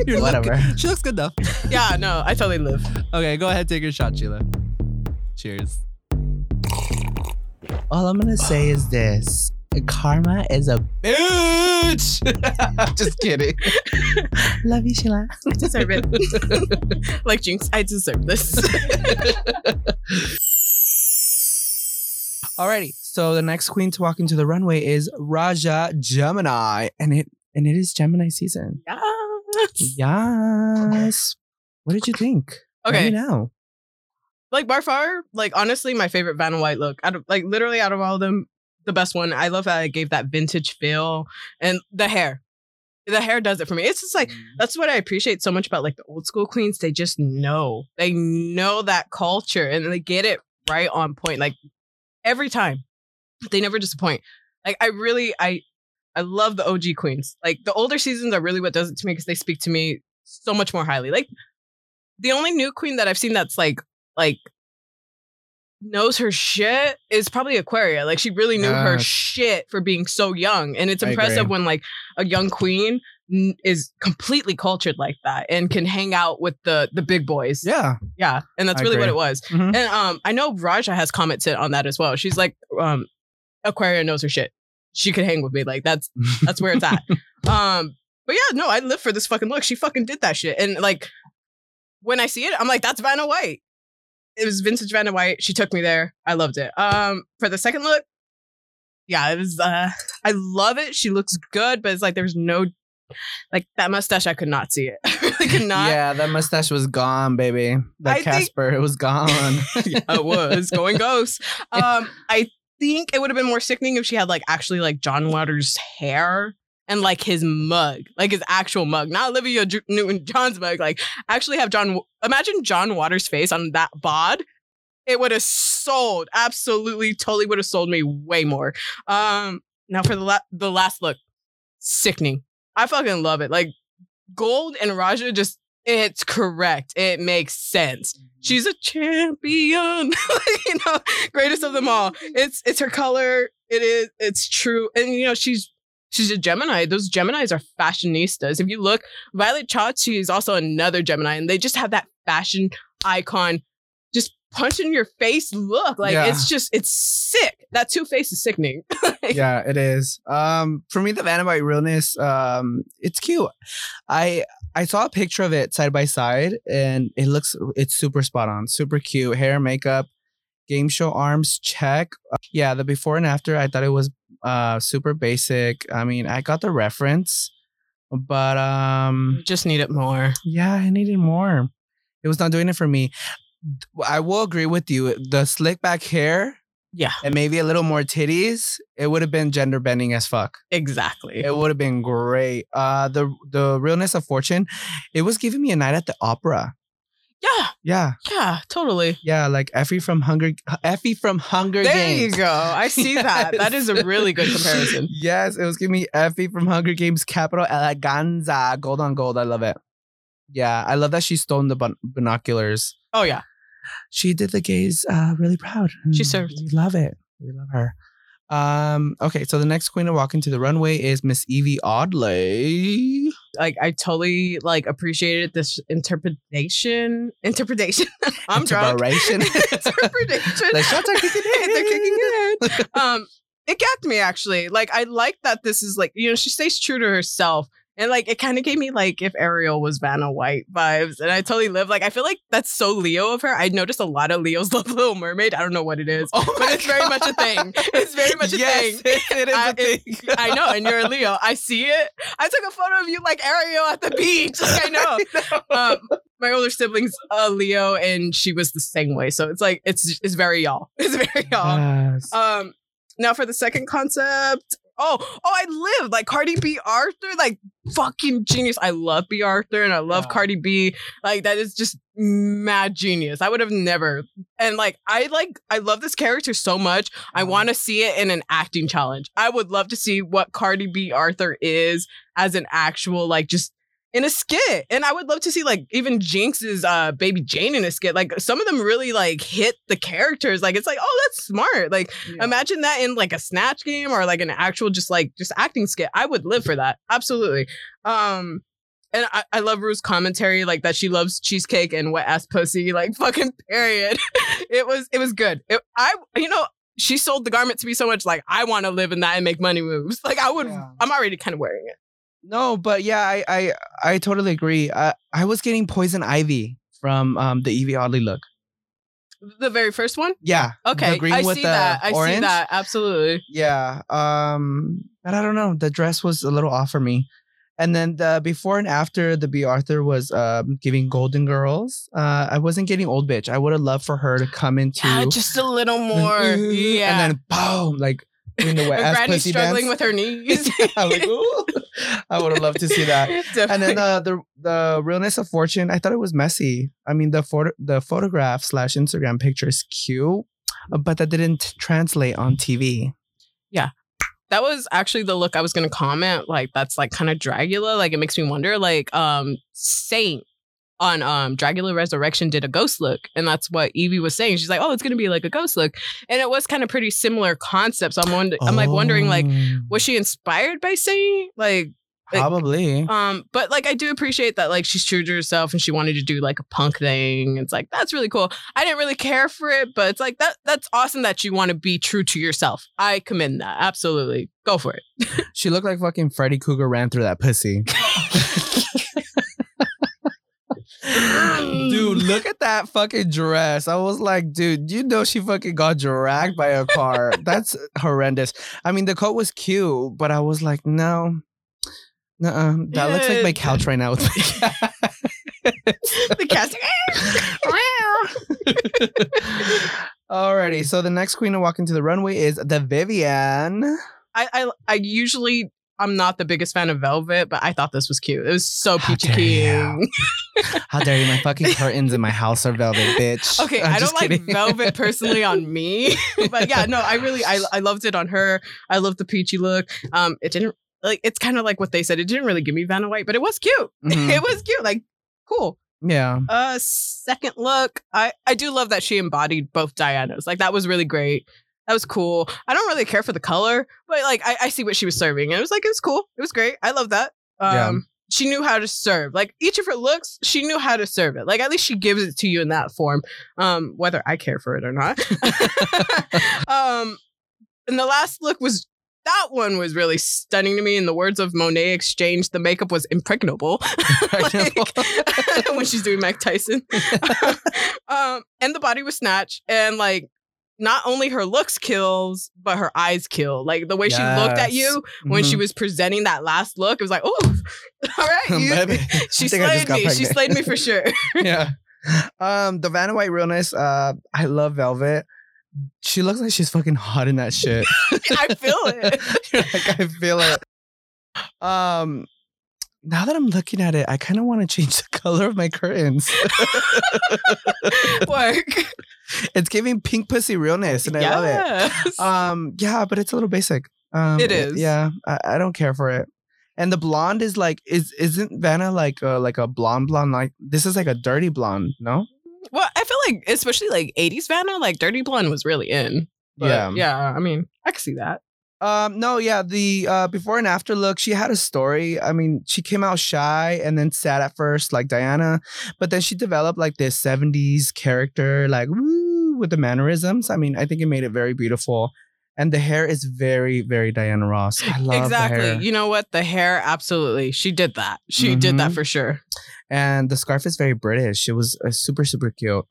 You're whatever. Looking, she looks good though. Yeah, no, I totally live. Okay, go ahead, take your shot, Sheila. Cheers. All I'm gonna say is this. Karma is a bitch. Just kidding. Love you, Sheila. I deserve it. Like Jinx, I deserve this. Alrighty. So the next queen to walk into the runway is Raja Gemini. And it and it is Gemini season. Yes. Yes. What did you think? Okay. How do you know? Like by far, like honestly, my favorite Vanna White look. Out of like literally out of all of them, the best one. I love that it gave that vintage feel. And the hair. The hair does it for me. It's just like, that's what I appreciate so much about like the old school queens. They just know. They know that culture and they get it right on point. Like every time. They never disappoint. Like, I really, I I love the O G queens. Like, the older seasons are really what does it to me because they speak to me so much more highly. Like, the only new queen that I've seen that's, like, like knows her shit is probably Aquaria. Like, she really knew yes. her shit for being so young. And it's impressive when, like, a young queen n- is completely cultured like that and can hang out with the the big boys. Yeah. Yeah. And that's I really agree. What it was. Mm-hmm. And um, I know Raja has commented on that as well. She's like, um, Aquaria knows her shit. She could hang with me. Like that's that's where it's at. Um, but yeah, no, I live for this fucking look. She fucking did that shit. And like when I see it, I'm like, that's Vanna White. It was vintage Vanna White. She took me there. I loved it. Um, for the second look, yeah, it was. Uh, I love it. She looks good, but it's like there's no like that mustache. I could not see it. I really could not. Yeah, that mustache was gone, baby. That I Casper, think- it was gone. Yeah, it was going ghost. Um, I. think it would have been more sickening if she had like actually like John Waters' hair and like his mug, like his actual mug, not Olivia J- Newton-John's mug. Like actually have John. W- Imagine John Waters' face on that bod. It would have sold. Absolutely, totally would have sold me way more. Um, now for the la- the last look, sickening. I fucking love it. Like Gold and Raja just. It's correct. It makes sense. She's a champion. You know, greatest of them all. It's it's her color. It is. It's true. And, you know, she's she's a Gemini. Those Geminis are fashionistas. If you look, Violet Chachki is also another Gemini. And they just have that fashion icon, just punch in your face look. Like, yeah. it's just, it's sick. That two-face is sickening. Like, yeah, it is. Um, for me, the Vanna White realness, um, it's cute. I... I saw a picture of it side by side, and it looks, it's super spot on, super cute. Hair, makeup, game show arms, check. Uh, yeah, the before and after, I thought it was uh, super basic. I mean, I got the reference, but... um, just need it more. Yeah, I needed more. It was not doing it for me. I will agree with you. The slick back hair... Yeah. And maybe a little more titties. It would have been gender bending as fuck. Exactly. It would have been great. Uh, the the realness of fortune, it was giving me a night at the opera. Yeah. Yeah. Yeah, totally. Yeah, like Effie from Hunger Effie from Hunger there Games. There you go. I see yes. that. That is a really good comparison. Yes, it was giving me Effie from Hunger Games, Capital Eleganza, gold on gold. I love it. Yeah, I love that she stole the bun- binoculars. Oh, yeah. She did the gays uh, really proud. She served. We love it. We love her. Um, okay, so the next queen to walk into the runway is Miss Evie Oddley. Like, I totally like appreciated this interpretation. Interpretation. I'm interpretation. drunk. interpretation. The shots are kicking in. They're kicking in. Um, it gagged me, actually. Like, I like that this is like, you know, she stays true to herself. And, like, it kind of gave me, like, if Ariel was Vanna White vibes. And I totally live. Like, I feel like that's so Leo of her. I noticed a lot of Leos love Little Mermaid. I don't know what it is. Oh but it's God. very much a thing. It's very much a yes, thing. Yes, it, it is I, a thing. It, I know. And you're a Leo. I see it. I took a photo of you, like, Ariel at the beach. Like, I know. I know. Um, my older sibling's a Leo, and she was the same way. So it's, like, it's it's very y'all. It's very y'all. Yes. Um, now, for the second concept... Oh, oh, I live like Cardi B Arthur, like fucking genius. I love Bea Arthur and I love yeah. Cardi B. Like, that is just mad genius. I would have never. And like, I like, I love this character so much. I want to see it in an acting challenge. I would love to see what Cardi B Arthur is as an actual, like, just in a skit. And I would love to see, like, even Jinx's uh, Baby Jane in a skit. Like, some of them really, like, hit the characters. Like, it's like, oh, that's smart. Like, yeah. imagine that in, like, a Snatch game or, like, an actual just, like, just acting skit. I would live for that. Absolutely. Um, and I, I love Rue's commentary, like, that she loves cheesecake and wet-ass pussy. Like, fucking period. It was it was good. It, I, you know, she sold the garment to me so much, like, I want to live in that and make money moves. Like, I would, yeah. I'm already kind of wearing it. No, but yeah, I I, I totally agree. I, I was getting Poison Ivy from um, the Evie Oddly look. The very first one? Yeah. Okay, the green I with see the that. I orange. see that. Absolutely. Yeah. Um, but I don't know. The dress was a little off for me. And then the before and after, the Bea Arthur was um, giving Golden Girls. Uh, I wasn't getting old bitch. I would have loved for her to come into... Yeah, just a little more. And then, yeah. And then boom, like... Doing the wet and Granny's struggling dance. With her knees. I'm like, ooh. I would have loved to see that. Definitely. And then uh, the the realness of fortune, I thought it was messy. I mean, the photo, the photograph slash Instagram picture is cute, but that didn't translate on T V. Yeah. That was actually the look I was going to comment. Like, that's like kind of Dragula. Like, it makes me wonder, like, um, Saint on um, Dragula Resurrection did a ghost look. And that's what Evie was saying. She's like, oh, it's going to be like a ghost look. And it was kind of pretty similar concept. So I'm, wonder- oh. I'm like wondering, like, was she inspired by Saint? Like, probably. Like, um, But like, I do appreciate that, like, she's true to herself and she wanted to do like a punk thing. It's like, that's really cool. I didn't really care for it, but it's like, that. that's awesome that you want to be true to yourself. I commend that. Absolutely. Go for it. She looked like fucking Freddy Cougar ran through that pussy. Dude, look at that fucking dress. I was like, dude, you know she fucking got dragged by a car. That's horrendous. I mean, the coat was cute, but I was like, no. Nuh-uh. That yeah. looks like my couch right now with my cat. The cat's Alrighty, so the next queen to walk into the runway is the Vivienne. I I, I usually... I'm not the biggest fan of velvet, but I thought this was cute. It was so peachy keen. How dare you? My fucking curtains in my house are velvet, bitch. Okay, I'm I don't like velvet personally on me. But yeah, no, I really, I, I loved it on her. I loved the peachy look. Um, It didn't, like, it's kind of like what they said. It didn't really give me Vanna White, but it was cute. Mm-hmm. It was cute. Like, cool. Yeah. Uh, second look. I, I do love that she embodied both Dianas. Like, that was really great. That was cool. I don't really care for the color, but like, I, I see what she was serving. And it was like, it was cool. It was great. I love that. Um, yeah. She knew how to serve. Like, each of her looks, she knew how to serve it. Like, at least she gives it to you in that form, um, whether I care for it or not. um, and the last look was, that one was really stunning to me. In the words of Monet X Change, the makeup was impregnable. impregnable. Like, when she's doing Mike Tyson. um, and the body was snatched. And, like, not only her looks kills, but her eyes kill. Like, the way yes. she looked at you when mm-hmm. she was presenting that last look, it was like, oh, all right. You, she slayed me. She slayed me for sure. yeah. Um, the Vanna White realness, uh, I love Velvet. She looks like she's fucking hot in that shit. I feel it. You're like, I feel it. Um, now that I'm looking at it, I kind of want to change the color of my curtains. Work. It's giving pink pussy realness, and I yes. love it. Um, yeah, but it's a little basic. Um, it is. It, yeah, I, I don't care for it. And the blonde is like, is isn't Vanna like a, like a blonde blonde? Like, this is like a dirty blonde, no? Well, I feel like especially like eighties Vanna, like dirty blonde was really in. But, yeah, yeah. I mean, I could see that. Um, no, yeah, the uh, before and after look, she had a story. I mean, she came out shy and then sad at first, like Diana, but then she developed like this seventies character, like woo, with the mannerisms. I mean, I think it made it very beautiful. And the hair is very, very Diana Ross. I love exactly. The hair. You know what? The hair, absolutely. She did that. She mm-hmm. did that for sure. And the scarf is very British. It was uh, super, super cute.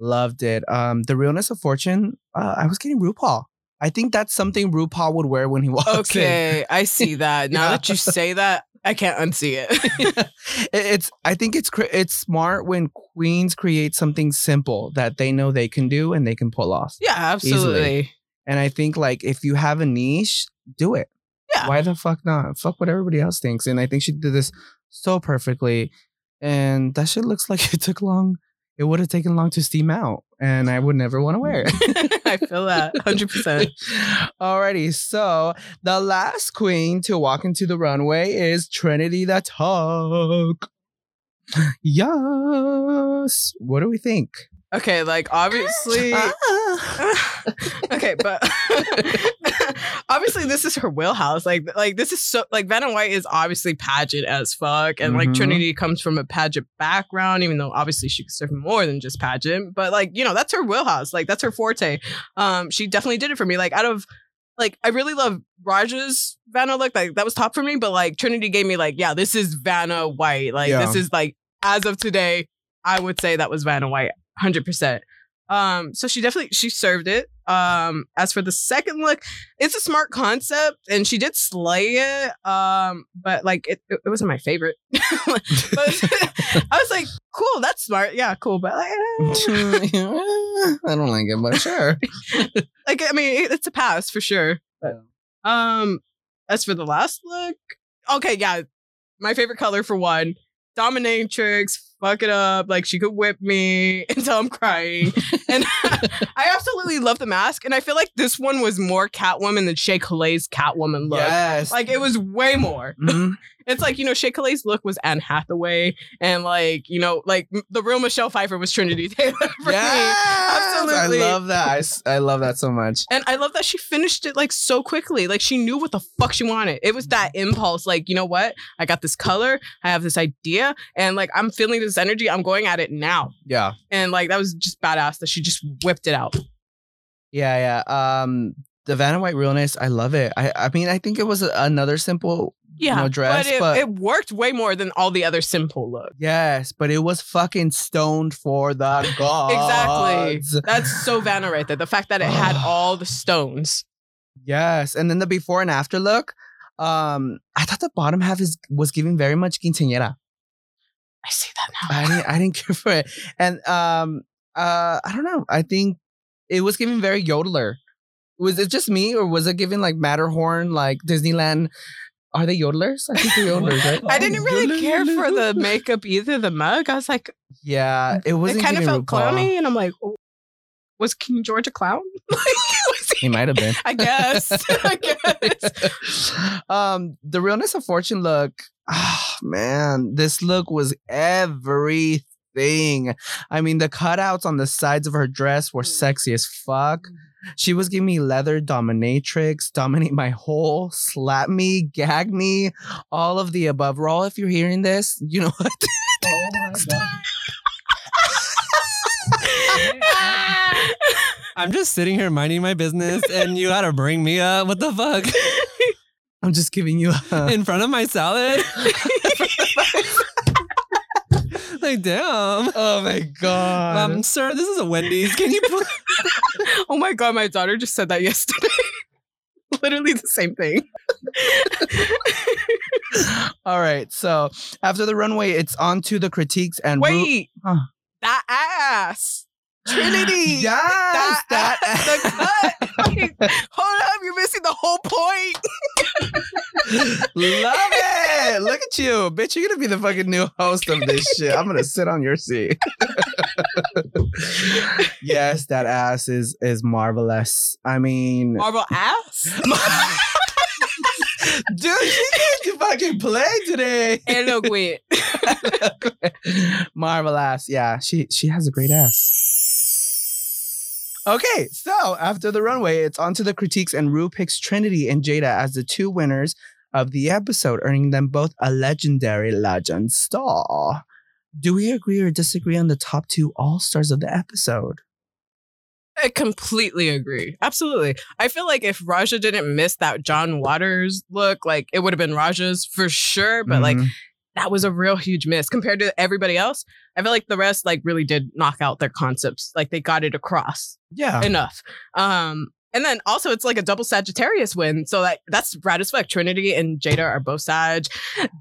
Loved it. Um, the realness of fortune. Uh, I was getting RuPaul. I think that's something RuPaul would wear when he walks okay, in. Okay, I see that. Now yeah. that you say that, I can't unsee it. yeah. It's. I think it's it's smart when queens create something simple that they know they can do and they can pull off. Yeah, absolutely. Easily. And I think like if you have a niche, do it. Yeah. Why the fuck not? Fuck what everybody else thinks. And I think she did this so perfectly. And that shit looks like it took long. It would have taken long to steam out. And I would never want to wear it. I feel that one hundred percent. Alrighty. So the last queen to walk into the runway is Trinity the Tuck. Yes. What do we think? Okay, like obviously. okay, but obviously this is her wheelhouse. Like, like this is so like Vanna White is obviously pageant as fuck, and mm-hmm. like Trinity comes from a pageant background, even though obviously she could serve more than just pageant. But like you know, that's her wheelhouse. Like that's her forte. Um, she definitely did it for me. Like out of like, I really love Raja's Vanna look. Like that was top for me. But like Trinity gave me like, yeah, this is Vanna White. Like yeah. this is like as of today, I would say that was Vanna White. one hundred percent. Um, so she definitely, she served it. Um, as for the second look, it's a smart concept and she did slay it. Um, but like, it, it, it wasn't my favorite. but, I was like, cool, that's smart. Yeah, cool. But like, I don't like it, but sure. like, I mean, it, it's a pass for sure. But, um, as for the last look, okay, yeah. My favorite color for one. Dominatrix, fuck it up. Like she could whip me until I'm crying. And I absolutely love the mask. And I feel like this one was more Catwoman than Shea Couleé's Catwoman look. Yes. Like it was way more. Mm-hmm. It's like, you know, Shea Couleé's look was Anne Hathaway. And like, you know, like the real Michelle Pfeiffer was Trinity Taylor for yes! me. Absolutely. I love that. I, I love that so much. And I love that she finished it like so quickly. Like she knew what the fuck she wanted. It was that impulse. Like, you know what? I got this color. I have this idea. And like, I'm feeling this energy. I'm going at it now. Yeah. And like, that was just badass that she just whipped it out. Yeah. Yeah. Um, the Vanna White realness. I love it. I, I mean, I think it was another simple yeah, you know, dress, but it, but it worked way more than all the other simple looks. Yes, but it was fucking stoned for the gods. Exactly. That's so Vanna right there. The fact that it had all the stones. Yes. And then the before and after look. Um, I thought the bottom half is was giving very much quinceañera. I see that now. I didn't, I didn't care for it. And um, uh, I don't know. I think it was giving very yodeler. Was it just me or was it giving like Matterhorn, like Disneyland? Are they yodelers? I think they're yodelers, right? I didn't really care for the makeup either, the mug. I was like... Yeah, it wasn't It kind of felt RuPaul. Clowny, and I'm like, oh, was King George a clown? Like, was he he might have been. I guess. I guess. um, the realness of fortune look, oh, man, this look was everything. Thing. I mean, the cutouts on the sides of her dress were sexy as fuck. She was giving me leather dominatrix, dominate my whole, slap me, gag me, all of the above. Raul, if you're hearing this, you know what? Oh my God. I'm just sitting here minding my business and you gotta bring me up. What the fuck? I'm just giving you a... In front of my salad? Like, damn. Oh, my God. Um, sir, this is a Wendy's. Can you please? Oh, my God. My daughter just said that yesterday. Literally the same thing. All right. So after the runway, it's on to the critiques and... Wait. Ru- huh. That ass. Trinity. Yes. That, that ass. The cut. Wait, hold up. You're missing the whole point. Love it. Look at you. Bitch, you're going to be the fucking new host of this shit. I'm going to sit on your seat. Yes, that ass is is marvelous. I mean... Marvel ass? Dude, she didn't fucking play today. Eloquent. Marvelous. Yeah, she, she has a great ass. Okay, so after the runway, it's on to the critiques, and Ru picks Trinity and Jada as the two winners of the episode, earning them both a legendary legend star. Do we agree or disagree on the top two all-stars of the episode? I completely agree. Absolutely. I feel like if Raja didn't miss that John Waters look, like it would have been Raja's for sure. But mm-hmm. like that was a real huge miss compared to everybody else. I feel like the rest like really did knock out their concepts. Like they got it across. Yeah. Enough. Um, and then also it's like a double Sagittarius win. So like that's rad as fuck. Trinity and Jada are both Sag.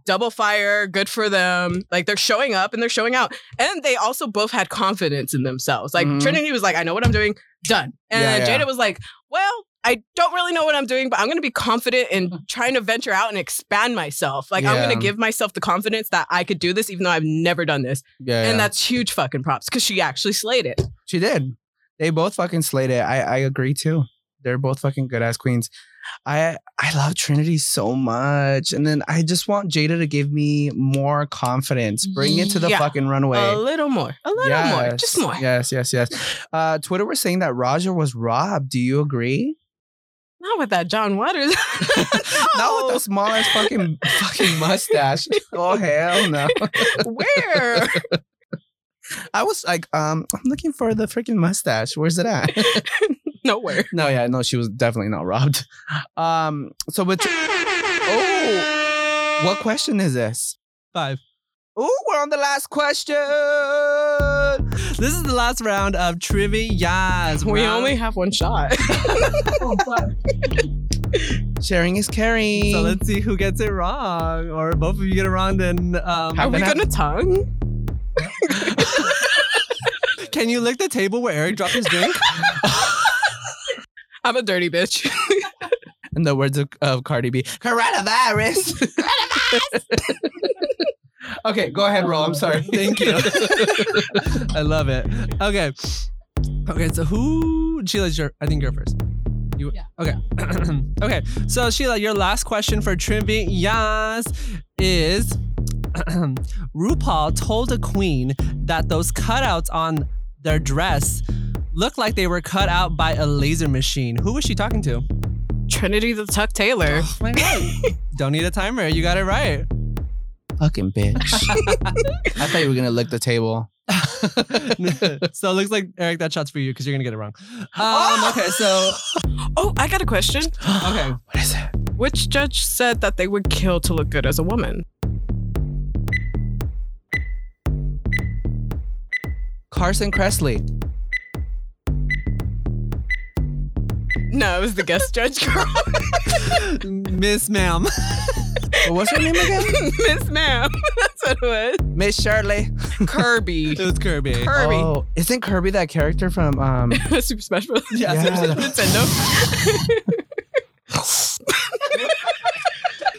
Double fire. Good for them. Like they're showing up and they're showing out. And they also both had confidence in themselves. Like mm-hmm. Trinity was like, I know what I'm doing. Done. And yeah, yeah. Jada was like, well, I don't really know what I'm doing, but I'm going to be confident in trying to venture out and expand myself. Like, yeah. I'm going to give myself the confidence that I could do this, even though I've never done this. Yeah, and yeah. that's huge fucking props because she actually slayed it. She did. They both fucking slayed it. I, I agree, too. They're both fucking good ass queens. I I love Trinity so much. And then I just want Jada to give me more confidence. Bring it to the yeah. fucking runway. A little more. A little yes. more. Just more. Yes, yes, yes. Uh, Twitter was saying that Raja was robbed. Do you agree? Not with that John Waters. No. Not with the smallest fucking fucking mustache. Oh, hell no. Where? I was like, um, I'm looking for the freaking mustache. Where's it at? Nowhere. No, yeah, no, she was definitely not robbed. Um, so with tr- oh, what question is this? Five. Oh, we're on the last question. This is the last round of trivia. We round. only have one shot. Oh, fuck. Sharing is caring. So let's see who gets it wrong, or both of you get it wrong. Then um, are we gonna have- tongue? Can you lick the table where Erick dropped his drink? I'm a dirty bitch. In the words of, of Cardi B, coronavirus. Coronavirus. Okay, go ahead, Ro. I'm sorry. Thank you. I love it. Okay. Okay, so who... Sheila, your, I think you're first. You, yeah. Okay. Okay, so Sheila, your last question for Trivia is... RuPaul told a queen that those cutouts on their dress looked like they were cut out by a laser machine. Who was she talking to? Trinity the Tuck Taylor. Oh my God. Don't need a timer. You got it right. Fucking bitch. I thought you were going to lick the table. So it looks like, Erick, that shot's for you because you're going to get it wrong. Um, oh! Okay, so... Oh, I got a question. Okay. What is it? Which judge said that they would kill to look good as a woman? Carson Kressley. No, it was the guest judge girl. Miss Ma'am. What's her name again? Miss Ma'am. That's what it was. Miss Shirley. Kirby. It was Kirby. Kirby. Oh, isn't Kirby that character from um... Super Smash Bros? Yeah, yeah. Super Nintendo.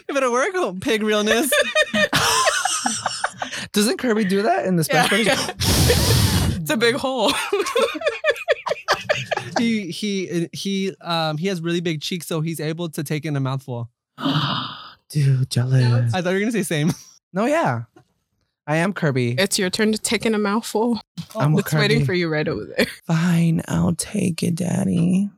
It better work, oh, pig realness. Doesn't Kirby do that in the Smash Bros? Yeah, yeah. It's a big hole. he he he um he has really big cheeks, so he's able to take in a mouthful. Dude, jealous. I thought you were going to say same. No, yeah. I am Kirby. It's your turn to take in a mouthful. Oh, I'm it's Kirby. Waiting for you right over there. Fine. I'll take it, Daddy.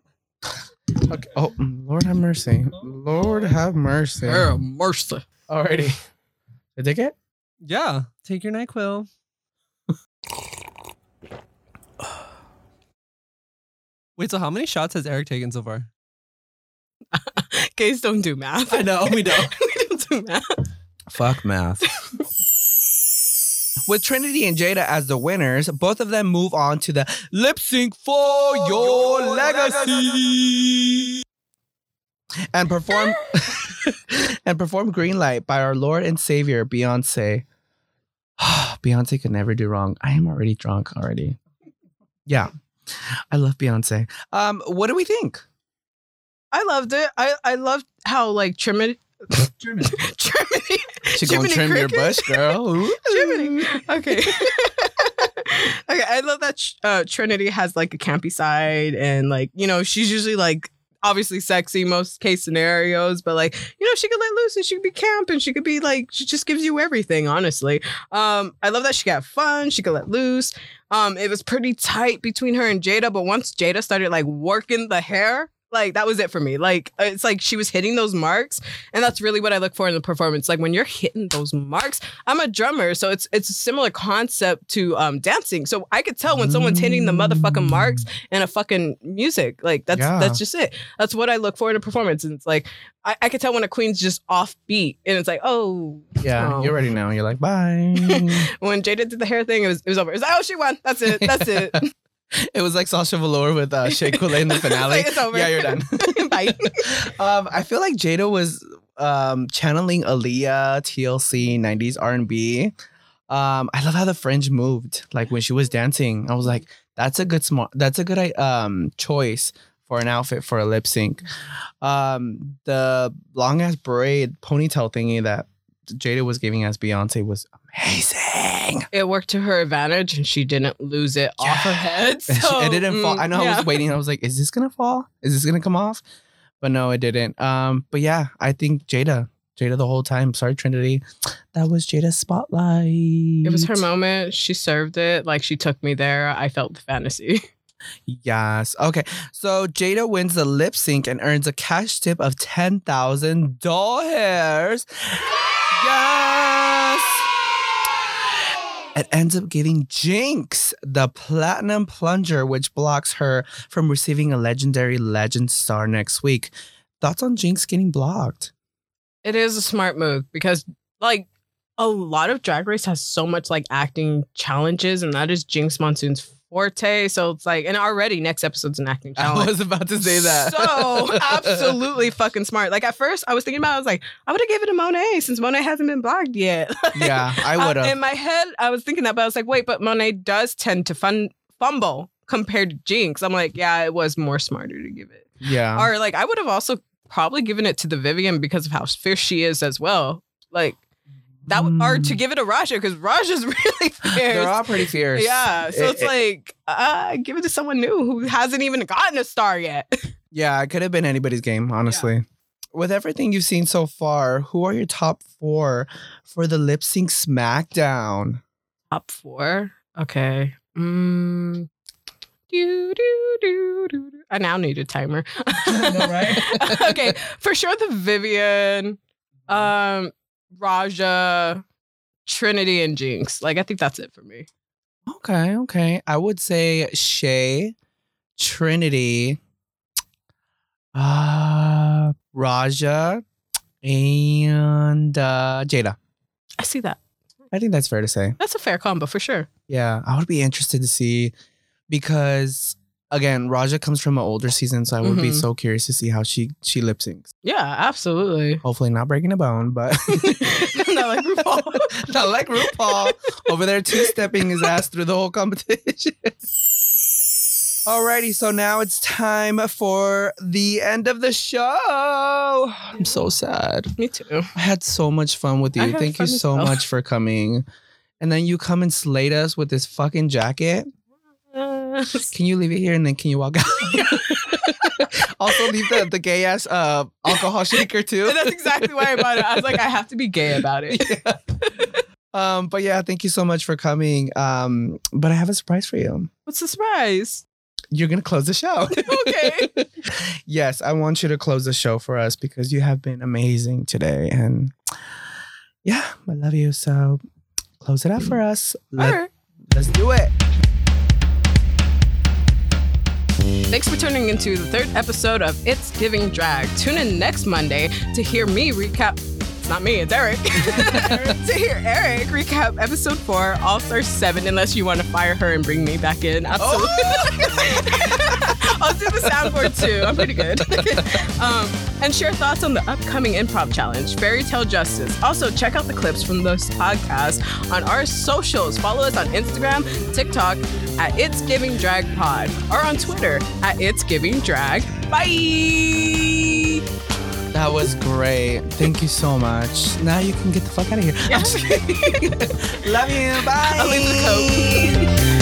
Okay. Oh, Lord have mercy. Lord have mercy. Lord have mercy. Alrighty. Did I take it? Yeah. Take your NyQuil. Wait, so how many shots has Erick taken so far? Gays don't do math. I know, we don't. We don't do math. Fuck math. With Trinity and Jada as the winners, both of them move on to the lip sync for your, your legacy. legacy and perform and perform Green Light by our Lord and Savior, Beyonce. Beyonce could never do wrong. I am already drunk already. Yeah. I love Beyonce. Um, what do we think? I loved it. I, I loved how like Trimini, Trimini, Trimini. She gonna trim cricket. Your bush, girl. Trimini. Okay. Okay. I love that uh, Trinity has like a campy side, and like you know she's usually like obviously sexy most case scenarios, but like you know she could let loose and she could be camp and she could be like she just gives you everything. Honestly, um, I love that she got fun. She could let loose. Um, it was pretty tight between her and Jada, but once Jada started like working the hair, like that was it for me. Like it's like she was hitting those marks, and that's really what I look for in the performance. Like when you're hitting those marks, I'm a drummer, so it's it's a similar concept to um, dancing. So I could tell when someone's hitting the motherfucking marks in a fucking music. Like that's yeah. that's just it. That's what I look for in a performance, and it's like I, I could tell when a queen's just off beat, and it's like oh yeah, um. you already know. You're like bye. When Jada did the hair thing, it was it was over. It was like oh she won. That's it. That's it. It was like Sasha Velour with uh, Shea Couleé in the finale. It's like, it's over. Yeah, you're done. Bye. Um, I feel like Jada was um, channeling Aaliyah, T L C, nineties R and B. Um, I love how the fringe moved. Like when she was dancing, I was like, "That's a good smart. That's a good um choice for an outfit for a lip sync." Um, the long ass braid ponytail thingy that Jada was giving as Beyonce was amazing. It worked to her advantage, and she didn't lose it yeah. off her head. So, it didn't mm, fall. I know yeah. I was waiting. I was like, "Is this gonna fall? Is this gonna come off?" But no, it didn't. Um, but yeah, I think Jada, Jada the whole time. Sorry, Trinity. That was Jada's spotlight. It was her moment. She served it. Like she took me there. I felt the fantasy. Yes. Okay. So Jada wins the lip sync and earns a cash tip of ten thousand dollars. Yes! It ends up giving Jinx the platinum plunger, which blocks her from receiving a legendary legend star next week. Thoughts on Jinx getting blocked? It is a smart move because, like, a lot of Drag Race has so much, like, acting challenges, and that is Jinx Monsoon's forte. So it's like, and already next episode's an acting challenge. I was about to say that. So absolutely fucking smart. Like at first I was thinking about it, I was like, I would have given it to Monet since Monet hasn't been blocked yet. Like, yeah, I would have. In my head, I was thinking that, but I was like, wait, but Monet does tend to fun- fumble compared to Jinx. I'm like, yeah, it was more smarter to give it. Yeah. Or like I would have also probably given it to the Vivienne because of how fierce she is as well. Like That would, or to give it to Raja because Raja's really fierce. They're all pretty fierce. Yeah, so it, it's it, like uh, give it to someone new who hasn't even gotten a star yet. Yeah, it could have been anybody's game, honestly. Yeah. With everything you've seen so far, who are your top four for the lip sync SmackDown? Top four, okay. Mm. Do, do, do, do, do. I now need a timer. I know, right? Okay, for sure the Vivienne. Um. Raja, Trinity, and Jinx. Like, I think that's it for me. Okay, okay. I would say Shea, Trinity, uh, Raja, and uh, Jada. I see that. I think that's fair to say. That's a fair combo for sure. Yeah, I would be interested to see because, again, Raja comes from an older season, so I would mm-hmm. be so curious to see how she, she lip syncs. Yeah, absolutely. Hopefully not breaking a bone, but... Not like RuPaul. Not like RuPaul. Over there two-stepping his ass through the whole competition. Alrighty, so now it's time for the end of the show. I'm so sad. Me too. I had so much fun with you. Thank you so well. much for coming. And then you come and slate us with this fucking jacket. Yes. Can you leave it here and then can you walk out? Also leave the, the gay ass uh, alcohol shaker too. And that's exactly why I bought it. I was like, I have to be gay about it. Yeah. Um, but yeah, thank you so much for coming. Um, but I have a surprise for you. What's the surprise? You're going to close the show. Okay. Yes, I want you to close the show for us because you have been amazing today. And yeah, I love you. So close it up for us. Let, All right. Let's do it. Thanks for tuning into the third episode of It's Giving Drag. Tune in next Monday to hear me recap... It's not me, it's Erick. To hear Erick recap episode four, All Stars seven, unless you want to fire her and bring me back in. Absolutely. Oh. I'll do the soundboard too. I'm pretty good. um, and share thoughts on the upcoming improv challenge, Fairy Tale Justice. Also, check out the clips from this podcast on our socials. Follow us on Instagram, TikTok at It's Giving Drag Pod, or on Twitter at It's Giving Drag. Bye. That was great. Thank you so much. Now you can get the fuck out of here. Yeah. Love you. Bye. I'll leave the coat.